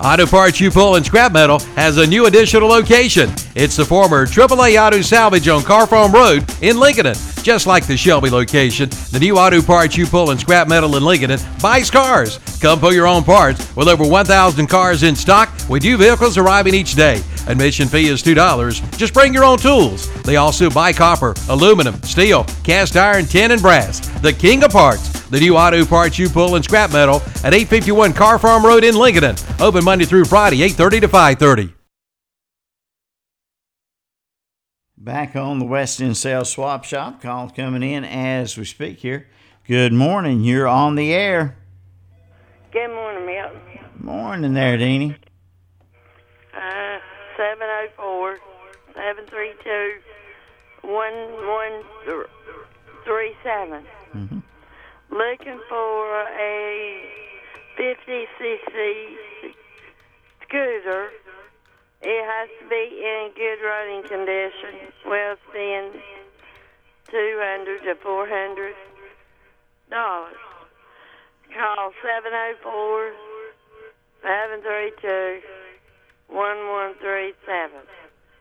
Auto Parts You Pull and Scrap Metal has a new additional location. It's the former AAA Auto Salvage on Car Farm Road in Lincoln. Just like the Shelby location, the new Auto Parts You Pull and Scrap Metal in Lincoln buys cars. Come pull your own parts with over 1,000 cars in stock with new vehicles arriving each day. Admission fee is $2. Just bring your own tools. They also buy copper, aluminum, steel, cast iron, tin, and brass. The king of parts. The new Auto Parts You Pull and Scrap Metal at 851 Car Farm Road in Lincoln. Open Monday through Friday, 8:30 to 5:30. Back on the West End Sales Swap Shop. Call coming in as we speak here. Good morning. You're on the air. Good morning, Milton. Morning there, Deanie. 704-732-1137. Mm-hmm. Looking for a 50cc scooter. It has to be in good running condition, well spent $200 to $400. Call 704-732-1137.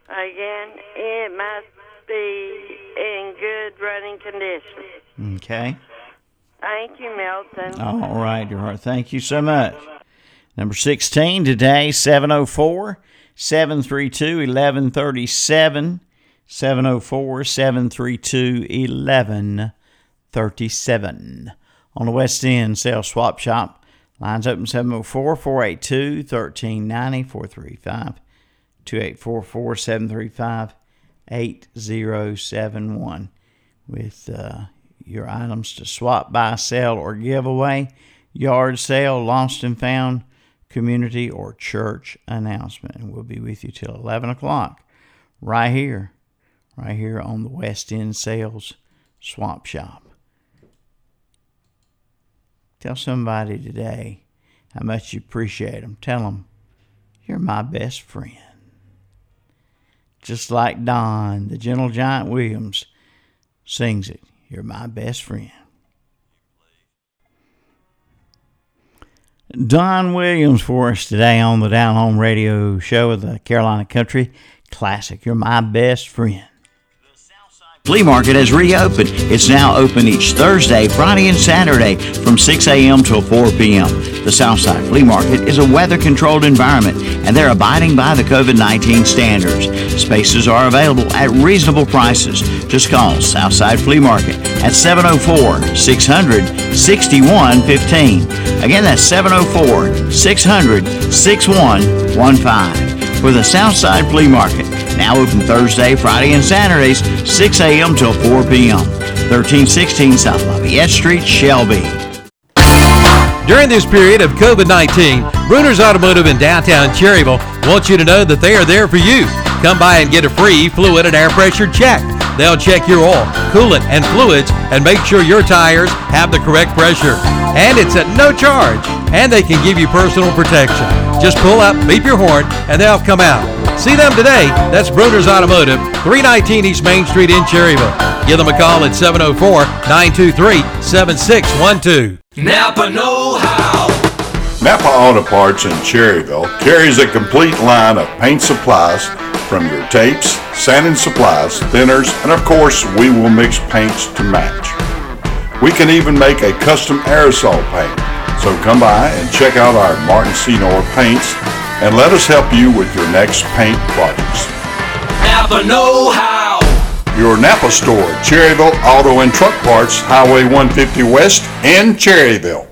Again, it must be in good running condition. Okay. Thank you, Milton. All right, your heart. Thank you so much. Number 16 today, 704-732-1137. 704-732-1137. On the West End Sales Swap Shop, lines open 704-482-1390, 435-2844-735-8071 with your items to swap, buy, sell, or give away, yard sale, lost and found, community or church announcement. And we'll be with you till 11 o'clock right here on the West End Sales Swap Shop. Tell somebody today how much you appreciate them. Tell them, you're my best friend. Just like Don, the Gentle Giant Williams, sings it. You're my best friend. Don Williams for us today on the Down Home Radio Show of the Carolina Country Classic. You're my best friend. The Southside Flea Market has reopened. It's now open each Thursday, Friday, and Saturday from 6 a.m. till 4 p.m. The Southside Flea Market is a weather-controlled environment, and they're abiding by the COVID-19 standards. Spaces are available at reasonable prices. Just call Southside Flea Market at 704-600-6115. Again, that's 704-600-6115 for the Southside Flea Market. Now open Thursday, Friday, and Saturdays, 6 a.m. till 4 p.m. 1316 South Lafayette Street, Shelby. During this period of COVID-19, Bruner's Automotive in downtown Cherryville wants you to know that they are there for you. Come by and get a free fluid and air pressure check. They'll check your oil, coolant, and fluids and make sure your tires have the correct pressure. And it's at no charge. And they can give you personal protection. Just pull up, beep your horn, and they'll come out. See them today. That's Bruner's Automotive, 319 East Main Street in Cherryville. Give them a call at 704-923-7612. Napa know-how. Napa Auto Parts in Cherryville carries a complete line of paint supplies from your tapes, sanding supplies, thinners, and of course we will mix paints to match. We can even make a custom aerosol paint, so come by and check out our Martin Senor paints and let us help you with your next paint projects. Napa know-how. Your Napa store, Cherryville Auto and Truck Parts, Highway 150 West in Cherryville.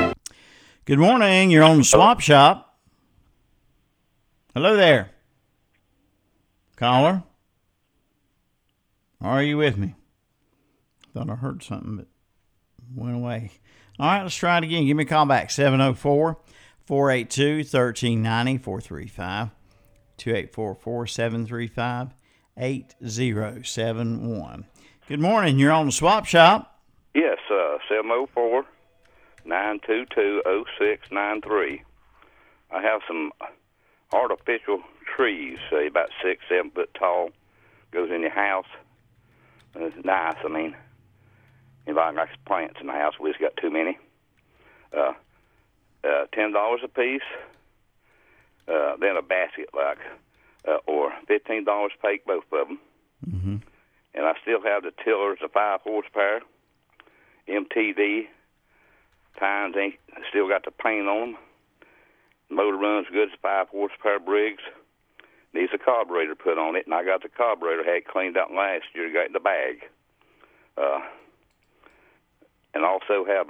Good morning. You're on the Swap Shop. Hello there. Caller? Are you with me? Thought I heard something, but went away. All right, let's try it again. Give me a call back. 704-482-1390, 435-2844-735-8071. Good morning. You're on the Swap Shop. Yes, 704. 922-0693. I have some artificial trees, say about 6-7 foot tall. Goes in your house. And it's nice. I mean, anybody likes plants in the house. We just got too many. $10 a piece. Then a basket, like, or $15 a take, both of them. Mm-hmm. And I still have the tillers, the 5 horsepower, MTD. Pines ain't still got the paint on them. Motor runs good as 5 horsepower Briggs. Needs a carburetor put on it, and I got the carburetor had cleaned out last year. Got in the bag, and also have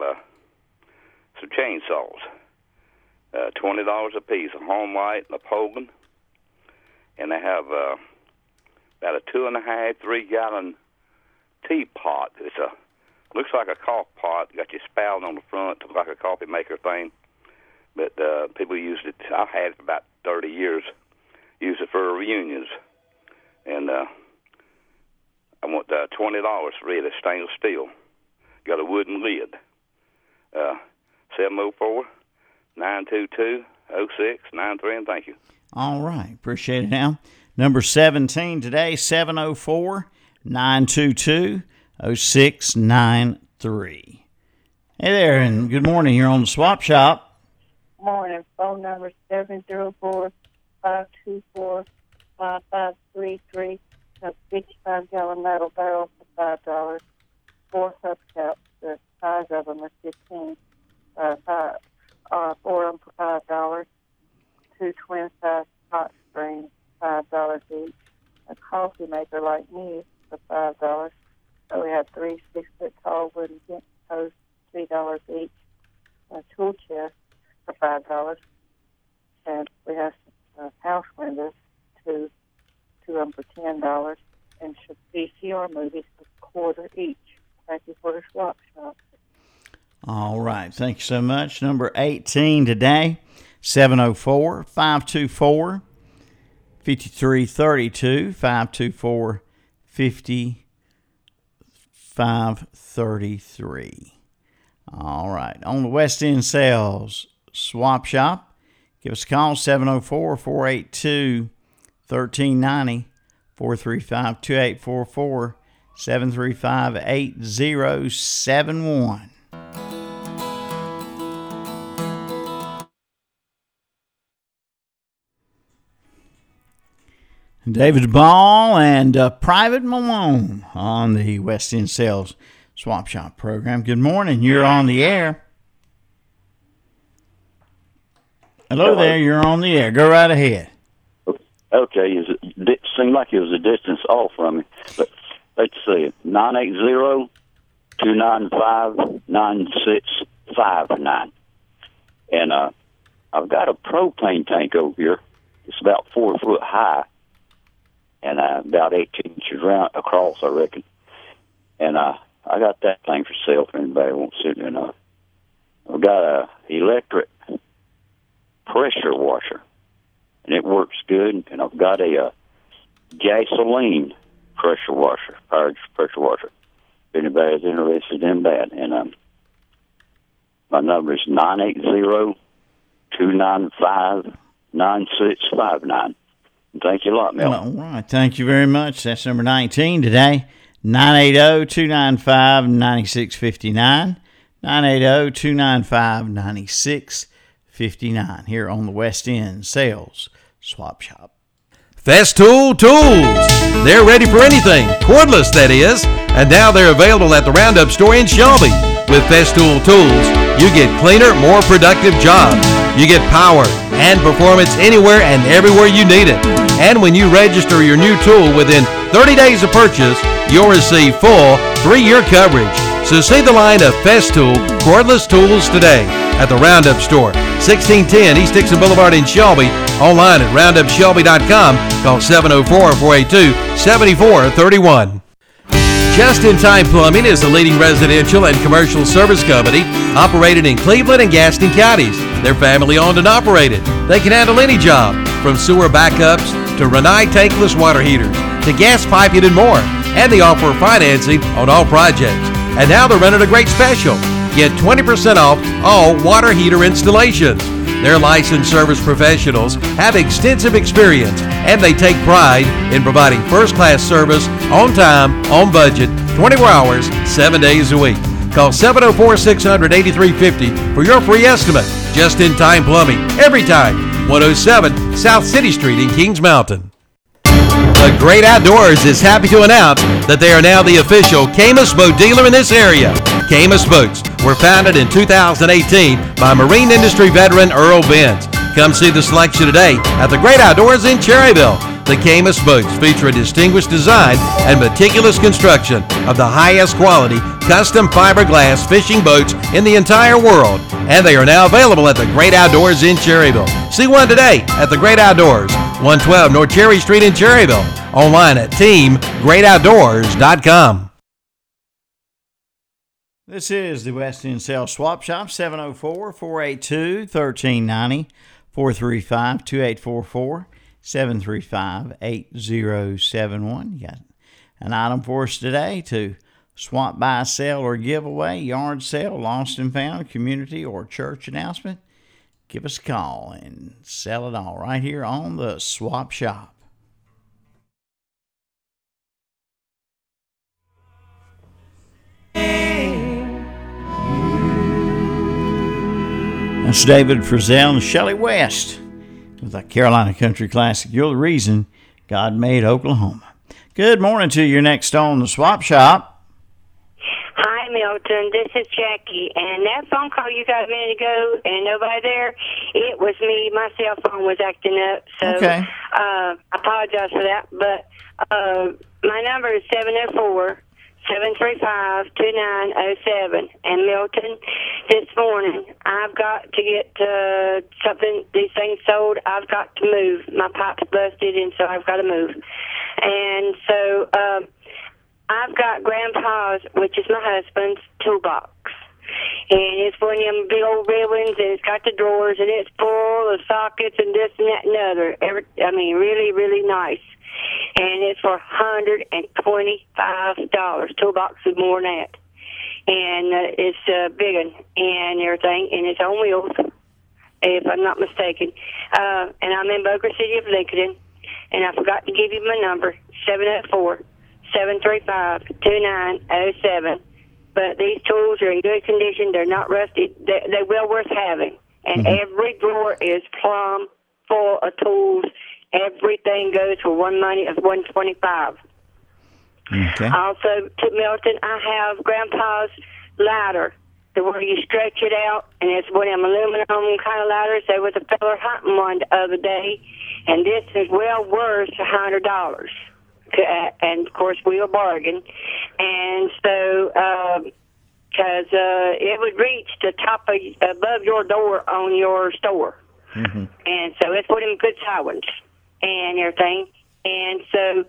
some chainsaws. $20 a piece. A home light, and a Poland, and I have about a 2.5-3 gallon teapot. It's a looks like a coffee pot. Got your spout on the front, like a coffee maker thing. But people used it. I've had it for about 30 years. Use it for reunions. And I want $20 for it. It's stainless steel. Got a wooden lid. 704-922-0693. And thank you. All right. Appreciate it now. Number 17 today, 704-922-0693. 0693. Hey there, and good morning. You're on the Swap Shop. Morning. Phone number 704-524-5533. A 55-gallon metal barrel for $5. 4 hubcaps. The size of them are 15. 4 of them for $5. 2 twin-size hot springs, $5 each. A coffee maker like me for $5. So we have 3 6-foot tall wooden bench posts, $3 each, a tool chest for $5, and we have house windows, two of them for $10, and VCR movies for $0.25 each. Thank you for the Swap Shop. All right, thank you so much. Number 18 today, 704-524-5332, 524-5533. All right. On the West End Sales Swap Shop, give us a call, 704-482-1390, 435-2844, 735-8071. David Ball and Private Malone on the West End Sales Swap Shop program. Good morning. You're on the air. Hello there. You're on the air. Go right ahead. Okay. It seemed like it was a distance off from me. But let's see. 980-295-9659. And I've got a propane tank over here. It's about 4 foot high. And about 18 inches round across, I reckon. And I got that thing for sale if anybody wants it or not. I've got a electric pressure washer, and it works good. And I've got a gasoline pressure washer, powered pressure washer, if anybody's interested in that. And my number is 980-295-9659. Thank you a lot, Mel. All right. Thank you very much. That's number 19 today, 980-295-9659, 980-295-9659 here on the West End Sales Swap Shop. Festool Tools. They're ready for anything, cordless that is, and now they're available at the Roundup store in Shelby. With Festool Tools, you get cleaner, more productive jobs. You get power and performance anywhere and everywhere you need it. And when you register your new tool within 30 days of purchase, you'll receive full 3-year coverage. So see the line of Festool cordless tools today at the Roundup store, 1610 East Dixon Boulevard in Shelby. Online at roundupshelby.com. Call 704-482-7431. Just in Time Plumbing is the leading residential and commercial service company operated in Cleveland and Gaston counties. They're family owned and operated. They can handle any job, from sewer backups to Renai tankless water heaters to gas piping and more. And they offer financing on all projects. And now they're running a great special. Get 20% off all water heater installations. Their licensed service professionals have extensive experience, and they take pride in providing first-class service on time, on budget, 24 hours, 7 days a week. Call 704-600-8350 for your free estimate. Just in Time Plumbing, every time. 107 South City Street in Kings Mountain. The Great Outdoors is happy to announce that they are now the official Camus boat dealer in this area. Camus Boats were founded in 2018 by marine industry veteran Earl Benz. Come see the selection today at the Great Outdoors in Cherryville. The Camus Boats feature a distinguished design and meticulous construction of the highest quality custom fiberglass fishing boats in the entire world. And they are now available at the Great Outdoors in Cherryville. See one today at the Great Outdoors, 112 North Cherry Street in Cherryville. Online at teamgreatoutdoors.com. This is the West End Sales Swap Shop, 704-482-1390, 435-2844, 735-8071. You got an item for us today to swap by, sell, or give away, yard sale, lost and found, community or church announcement. Give us a call and sell it all right here on the Swap Shop. That's David Frizzell and Shelley West with the Carolina Country Classic, You're the Reason God Made Oklahoma. Good morning to you. Next on the Swap Shop. Hi, Milton. This is Jackie. And that phone call you got a minute ago and nobody there, it was me. My cell phone was acting up. So okay. I apologize for that. But my number is 704. 735-2907. And Milton, this morning, I've got to get something, these things sold. I've got to move. My pipe's busted, and so I've got to move. And so I've got Grandpa's, which is my husband's, toolbox. And it's one of them big old ribbons, and it's got the drawers, and it's full of sockets and this and that and other. Really, really nice. And it's for $125. Toolbox is more than that. And it's a big one and everything. And it's on wheels, if I'm not mistaken. And I'm in Boca City of Lincoln. And I forgot to give you my number, 704-735-2907. But these tools are in good condition. They're not rusted. They're well worth having. And every drawer is plumb full of tools. Everything goes for $125. Okay. Also, to Milton, I have Grandpa's ladder, the where you stretch it out, and it's one of them aluminum kind of ladders. There was a fella hunting one the other day, and this is well worth $100. And of course, we'll bargain. And so, because it would reach the top of above your door on your store, and so it's one of them good side ones. And everything, and so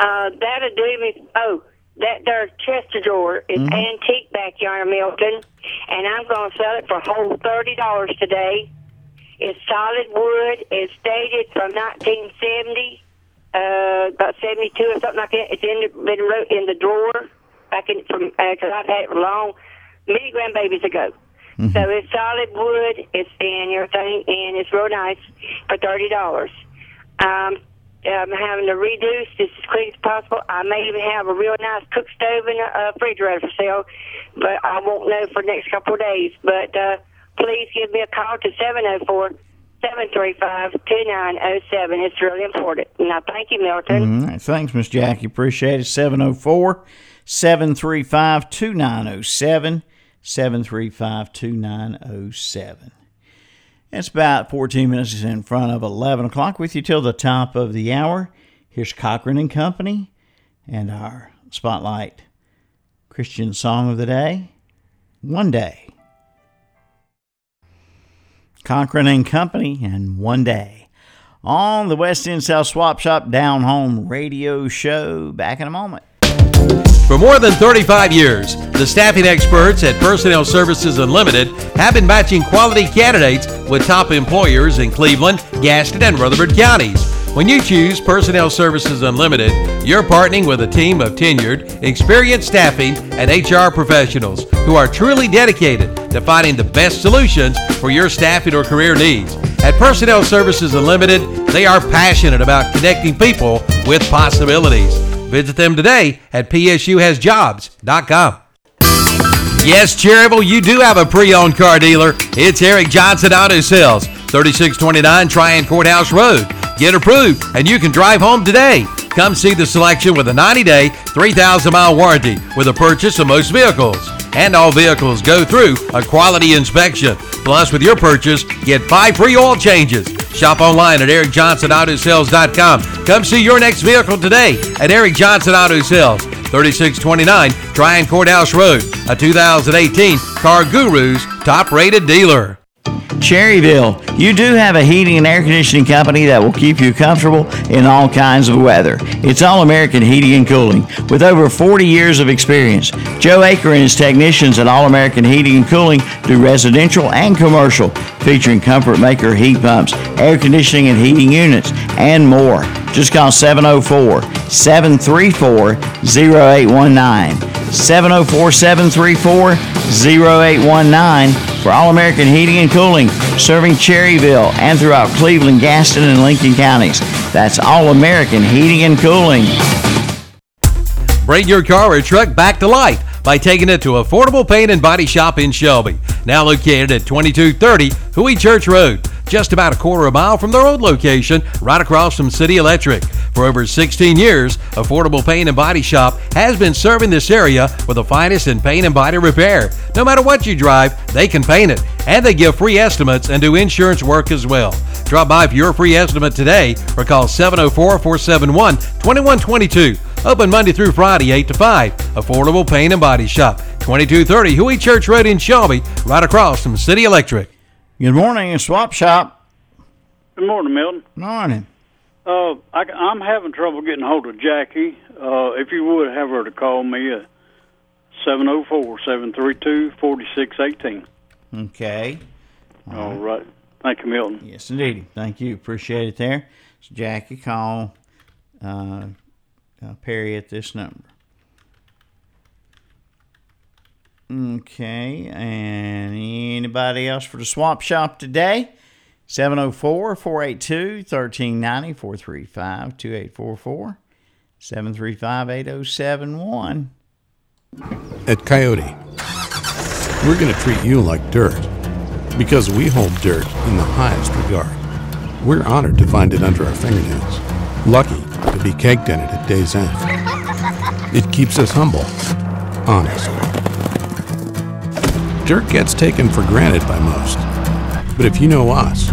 that'll do me. Oh, that there Chester drawer is antique backyard, Milton, and I'm gonna sell it for a whole $30 today. It's solid wood. It's dated from 1970, about 72 or something like that. It's been in the drawer back in from because I've had it for long, many grandbabies ago. So it's solid wood. It's and everything, and it's real nice for $30. I'm having to reduce this as quick as possible. I may even have a real nice cook stove and a refrigerator for sale, but I won't know for the next couple of days. But please give me a call to 704-735-2907. It's really important. And I thank you, Milton. All right. Thanks, Miss Jackie. Appreciate it. 704-735-2907. 735-2907. It's about 14 minutes in front of 11 o'clock with you till the top of the hour. Here's Cochran and Company and our Spotlight Christian Song of the Day, One Day. Cochran and Company and One Day on the West End Sales Swap Shop Down Home Radio Show. Back in a moment. For more than 35 years, the staffing experts at Personnel Services Unlimited have been matching quality candidates with top employers in Cleveland, Gaston, and Rutherford counties. When you choose Personnel Services Unlimited, you're partnering with a team of tenured, experienced staffing and HR professionals who are truly dedicated to finding the best solutions for your staffing or career needs. At Personnel Services Unlimited, they are passionate about connecting people with possibilities. Visit them today at psuhasjobs.com. Yes, Cherryville, you do have a pre-owned car dealer. It's Eric Johnson Auto Sales, 3629 Triad Courthouse Road. Get approved, and you can drive home today. Come see the selection with a 90-day, 3,000-mile warranty with a purchase of most vehicles. And all vehicles go through a quality inspection. Plus, with your purchase, get 5 free oil changes. Shop online at ericjohnsonautosales.com. Come see your next vehicle today at Eric Johnson Auto Sales, 3629 Tryon Courthouse Road, a 2018 CarGurus top-rated dealer. Cherryville, you do have a heating and air conditioning company that will keep you comfortable in all kinds of weather. It's All American Heating and Cooling with over 40 years of experience. Joe Aker and his technicians at All American Heating and Cooling do residential and commercial, featuring comfort maker heat pumps, air conditioning and heating units, and more. Just call 704-734-0819. 704-734-0819 for All American Heating and Cooling, serving Cherryville and throughout Cleveland, Gaston, and Lincoln counties. That's All American Heating and Cooling. Bring your car or truck back to life by taking it to Affordable Paint and Body Shop in Shelby, now located at 2230 Huey Church Road, just about a quarter of a mile from their old location, right across from City Electric. For over 16 years, Affordable Paint and Body Shop has been serving this area with the finest in paint and body repair. No matter what you drive, they can paint it, and they give free estimates and do insurance work as well. Drop by for your free estimate today or call 704-471-2122. Open Monday through Friday, 8 to 5. Affordable Paint and Body Shop, 2230 Huey Church Road in Shelby, right across from City Electric. Good morning, Swap Shop. Good morning, Milton. Morning. I'm having trouble getting hold of Jackie. If you would have her to call me at 704-732-4618. Okay. All right. Thank you, Milton. Yes, indeed. Thank you. Appreciate it there. So Jackie, call Perry at this number. Okay, and anybody else for the swap shop today? 704-482-1390, 435-2844, 735-8071. At Coyote, we're going to treat you like dirt because we hold dirt in the highest regard. We're honored to find it under our fingernails, lucky to be caked in it at day's end. It keeps us humble, honest. Dirt gets taken for granted by most. But if you know us,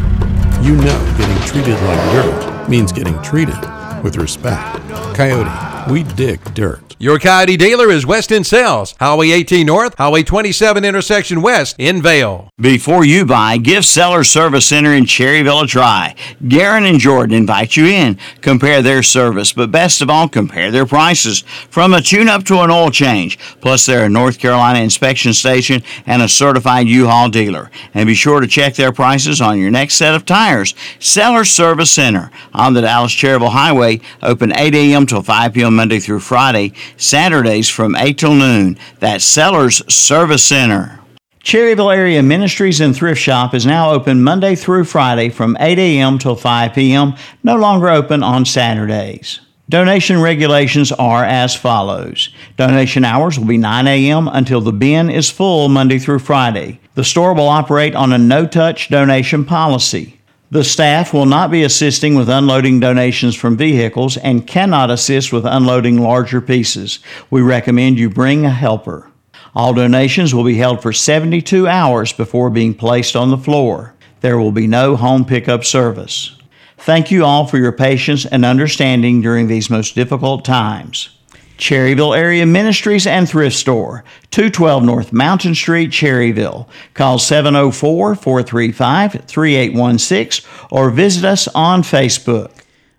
you know getting treated like dirt means getting treated with respect. Coyote, we dig dirt. Your Coyote dealer is West End Sales, Highway 18 North, Highway 27 Intersection West in Vail. Before you buy, give Sellers Service Center in Cherryville a try. Garen and Jordan invite you in. Compare their service, but best of all, compare their prices. From a tune-up to an oil change, plus they're a North Carolina inspection station and a certified U-Haul dealer. And be sure to check their prices on your next set of tires. Sellers Service Center on the Dallas-Cherryville Highway, open 8 a.m. till 5 p.m. Monday through Friday, Saturdays from 8 till noon. That's Sellers Service Center. Cherryville Area Ministries and Thrift Shop is now open Monday through Friday from 8 a.m. till 5 p.m., no longer open on Saturdays. Donation regulations are as follows. Donation hours will be 9 a.m. until the bin is full Monday through Friday. The store will operate on a no-touch donation policy. The staff will not be assisting with unloading donations from vehicles and cannot assist with unloading larger pieces. We recommend you bring a helper. All donations will be held for 72 hours before being placed on the floor. There will be no home pickup service. Thank you all for your patience and understanding during these most difficult times. Cherryville Area Ministries and Thrift Store, 212 North Mountain Street, Cherryville. Call 704-435-3816 or visit us on Facebook.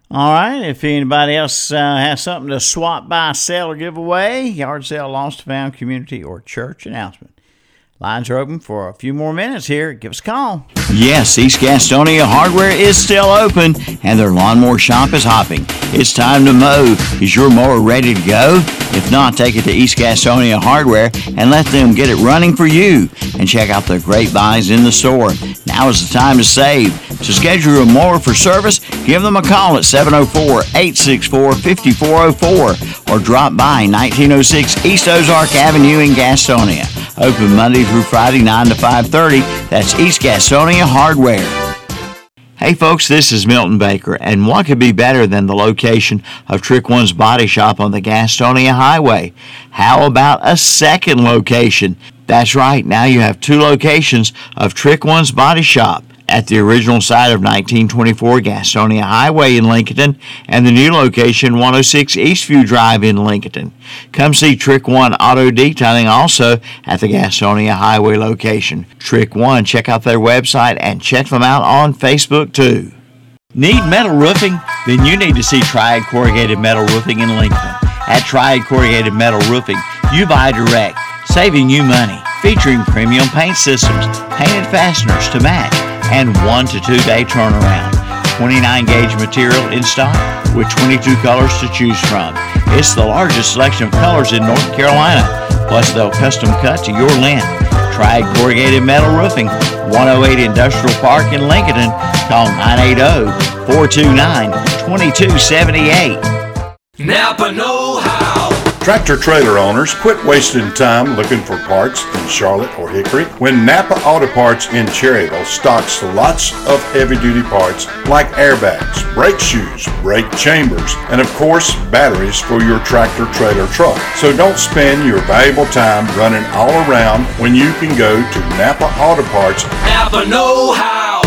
All right, if anybody else has something to swap by, sell, or give away, yard sale, lost and found, community, or church announcement. Lines are open for a few more minutes here. Give us a call. Yes, East Gastonia Hardware is still open, and their lawnmower shop is hopping. It's time to mow. Is your mower ready to go? If not, take it to East Gastonia Hardware and let them get it running for you. And check out their great buys in the store. Now is the time to save. To schedule your mower for service, give them a call at 704-864-5404 or drop by 1906 East Ozark Avenue in Gastonia. Open Monday through Friday, 9 to 5:30. That's East Gastonia Hardware. Hey folks, this is Milton Baker, and what could be better than the location of Trick One's Body Shop on the Gastonia Highway? How about a second location? That's right, now you have two locations of Trick One's Body Shop. At the original site of 1924 Gastonia Highway in Lincoln and the new location 106 Eastview Drive in Lincoln. Come see Trick One Auto Detailing also at the Gastonia Highway location. Trick One, check out their website and check them out on Facebook too. Need metal roofing? Then you need to see Triad Corrugated Metal Roofing in Lincoln. At Triad Corrugated Metal Roofing, you buy direct, saving you money. Featuring premium paint systems, painted fasteners to match, and 1 to 2 day turnaround. 29 gauge material in stock with 22 colors to choose from. It's the largest selection of colors in North Carolina. Plus they'll custom cut to your length. Triad Corrugated Metal Roofing, 108 Industrial Park in Lincoln. Call 980-429-2278. Napa know-how. Tractor trailer owners, quit wasting time looking for parts in Charlotte or Hickory when Napa Auto Parts in Cherryville stocks lots of heavy-duty parts like airbags, brake shoes, brake chambers, and of course, batteries for your tractor trailer truck. So don't spend your valuable time running all around when you can go to Napa Auto Parts. Napa Know How!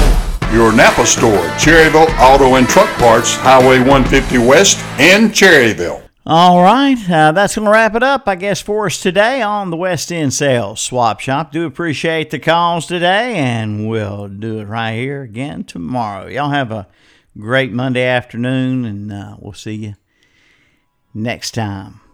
Your Napa store, Cherryville Auto and Truck Parts, Highway 150 West in Cherryville. All right, that's going to wrap it up, I guess, for us today on the West End Sales Swap Shop. Do appreciate the calls today, and we'll do it right here again tomorrow. Y'all have a great Monday afternoon, and we'll see you next time.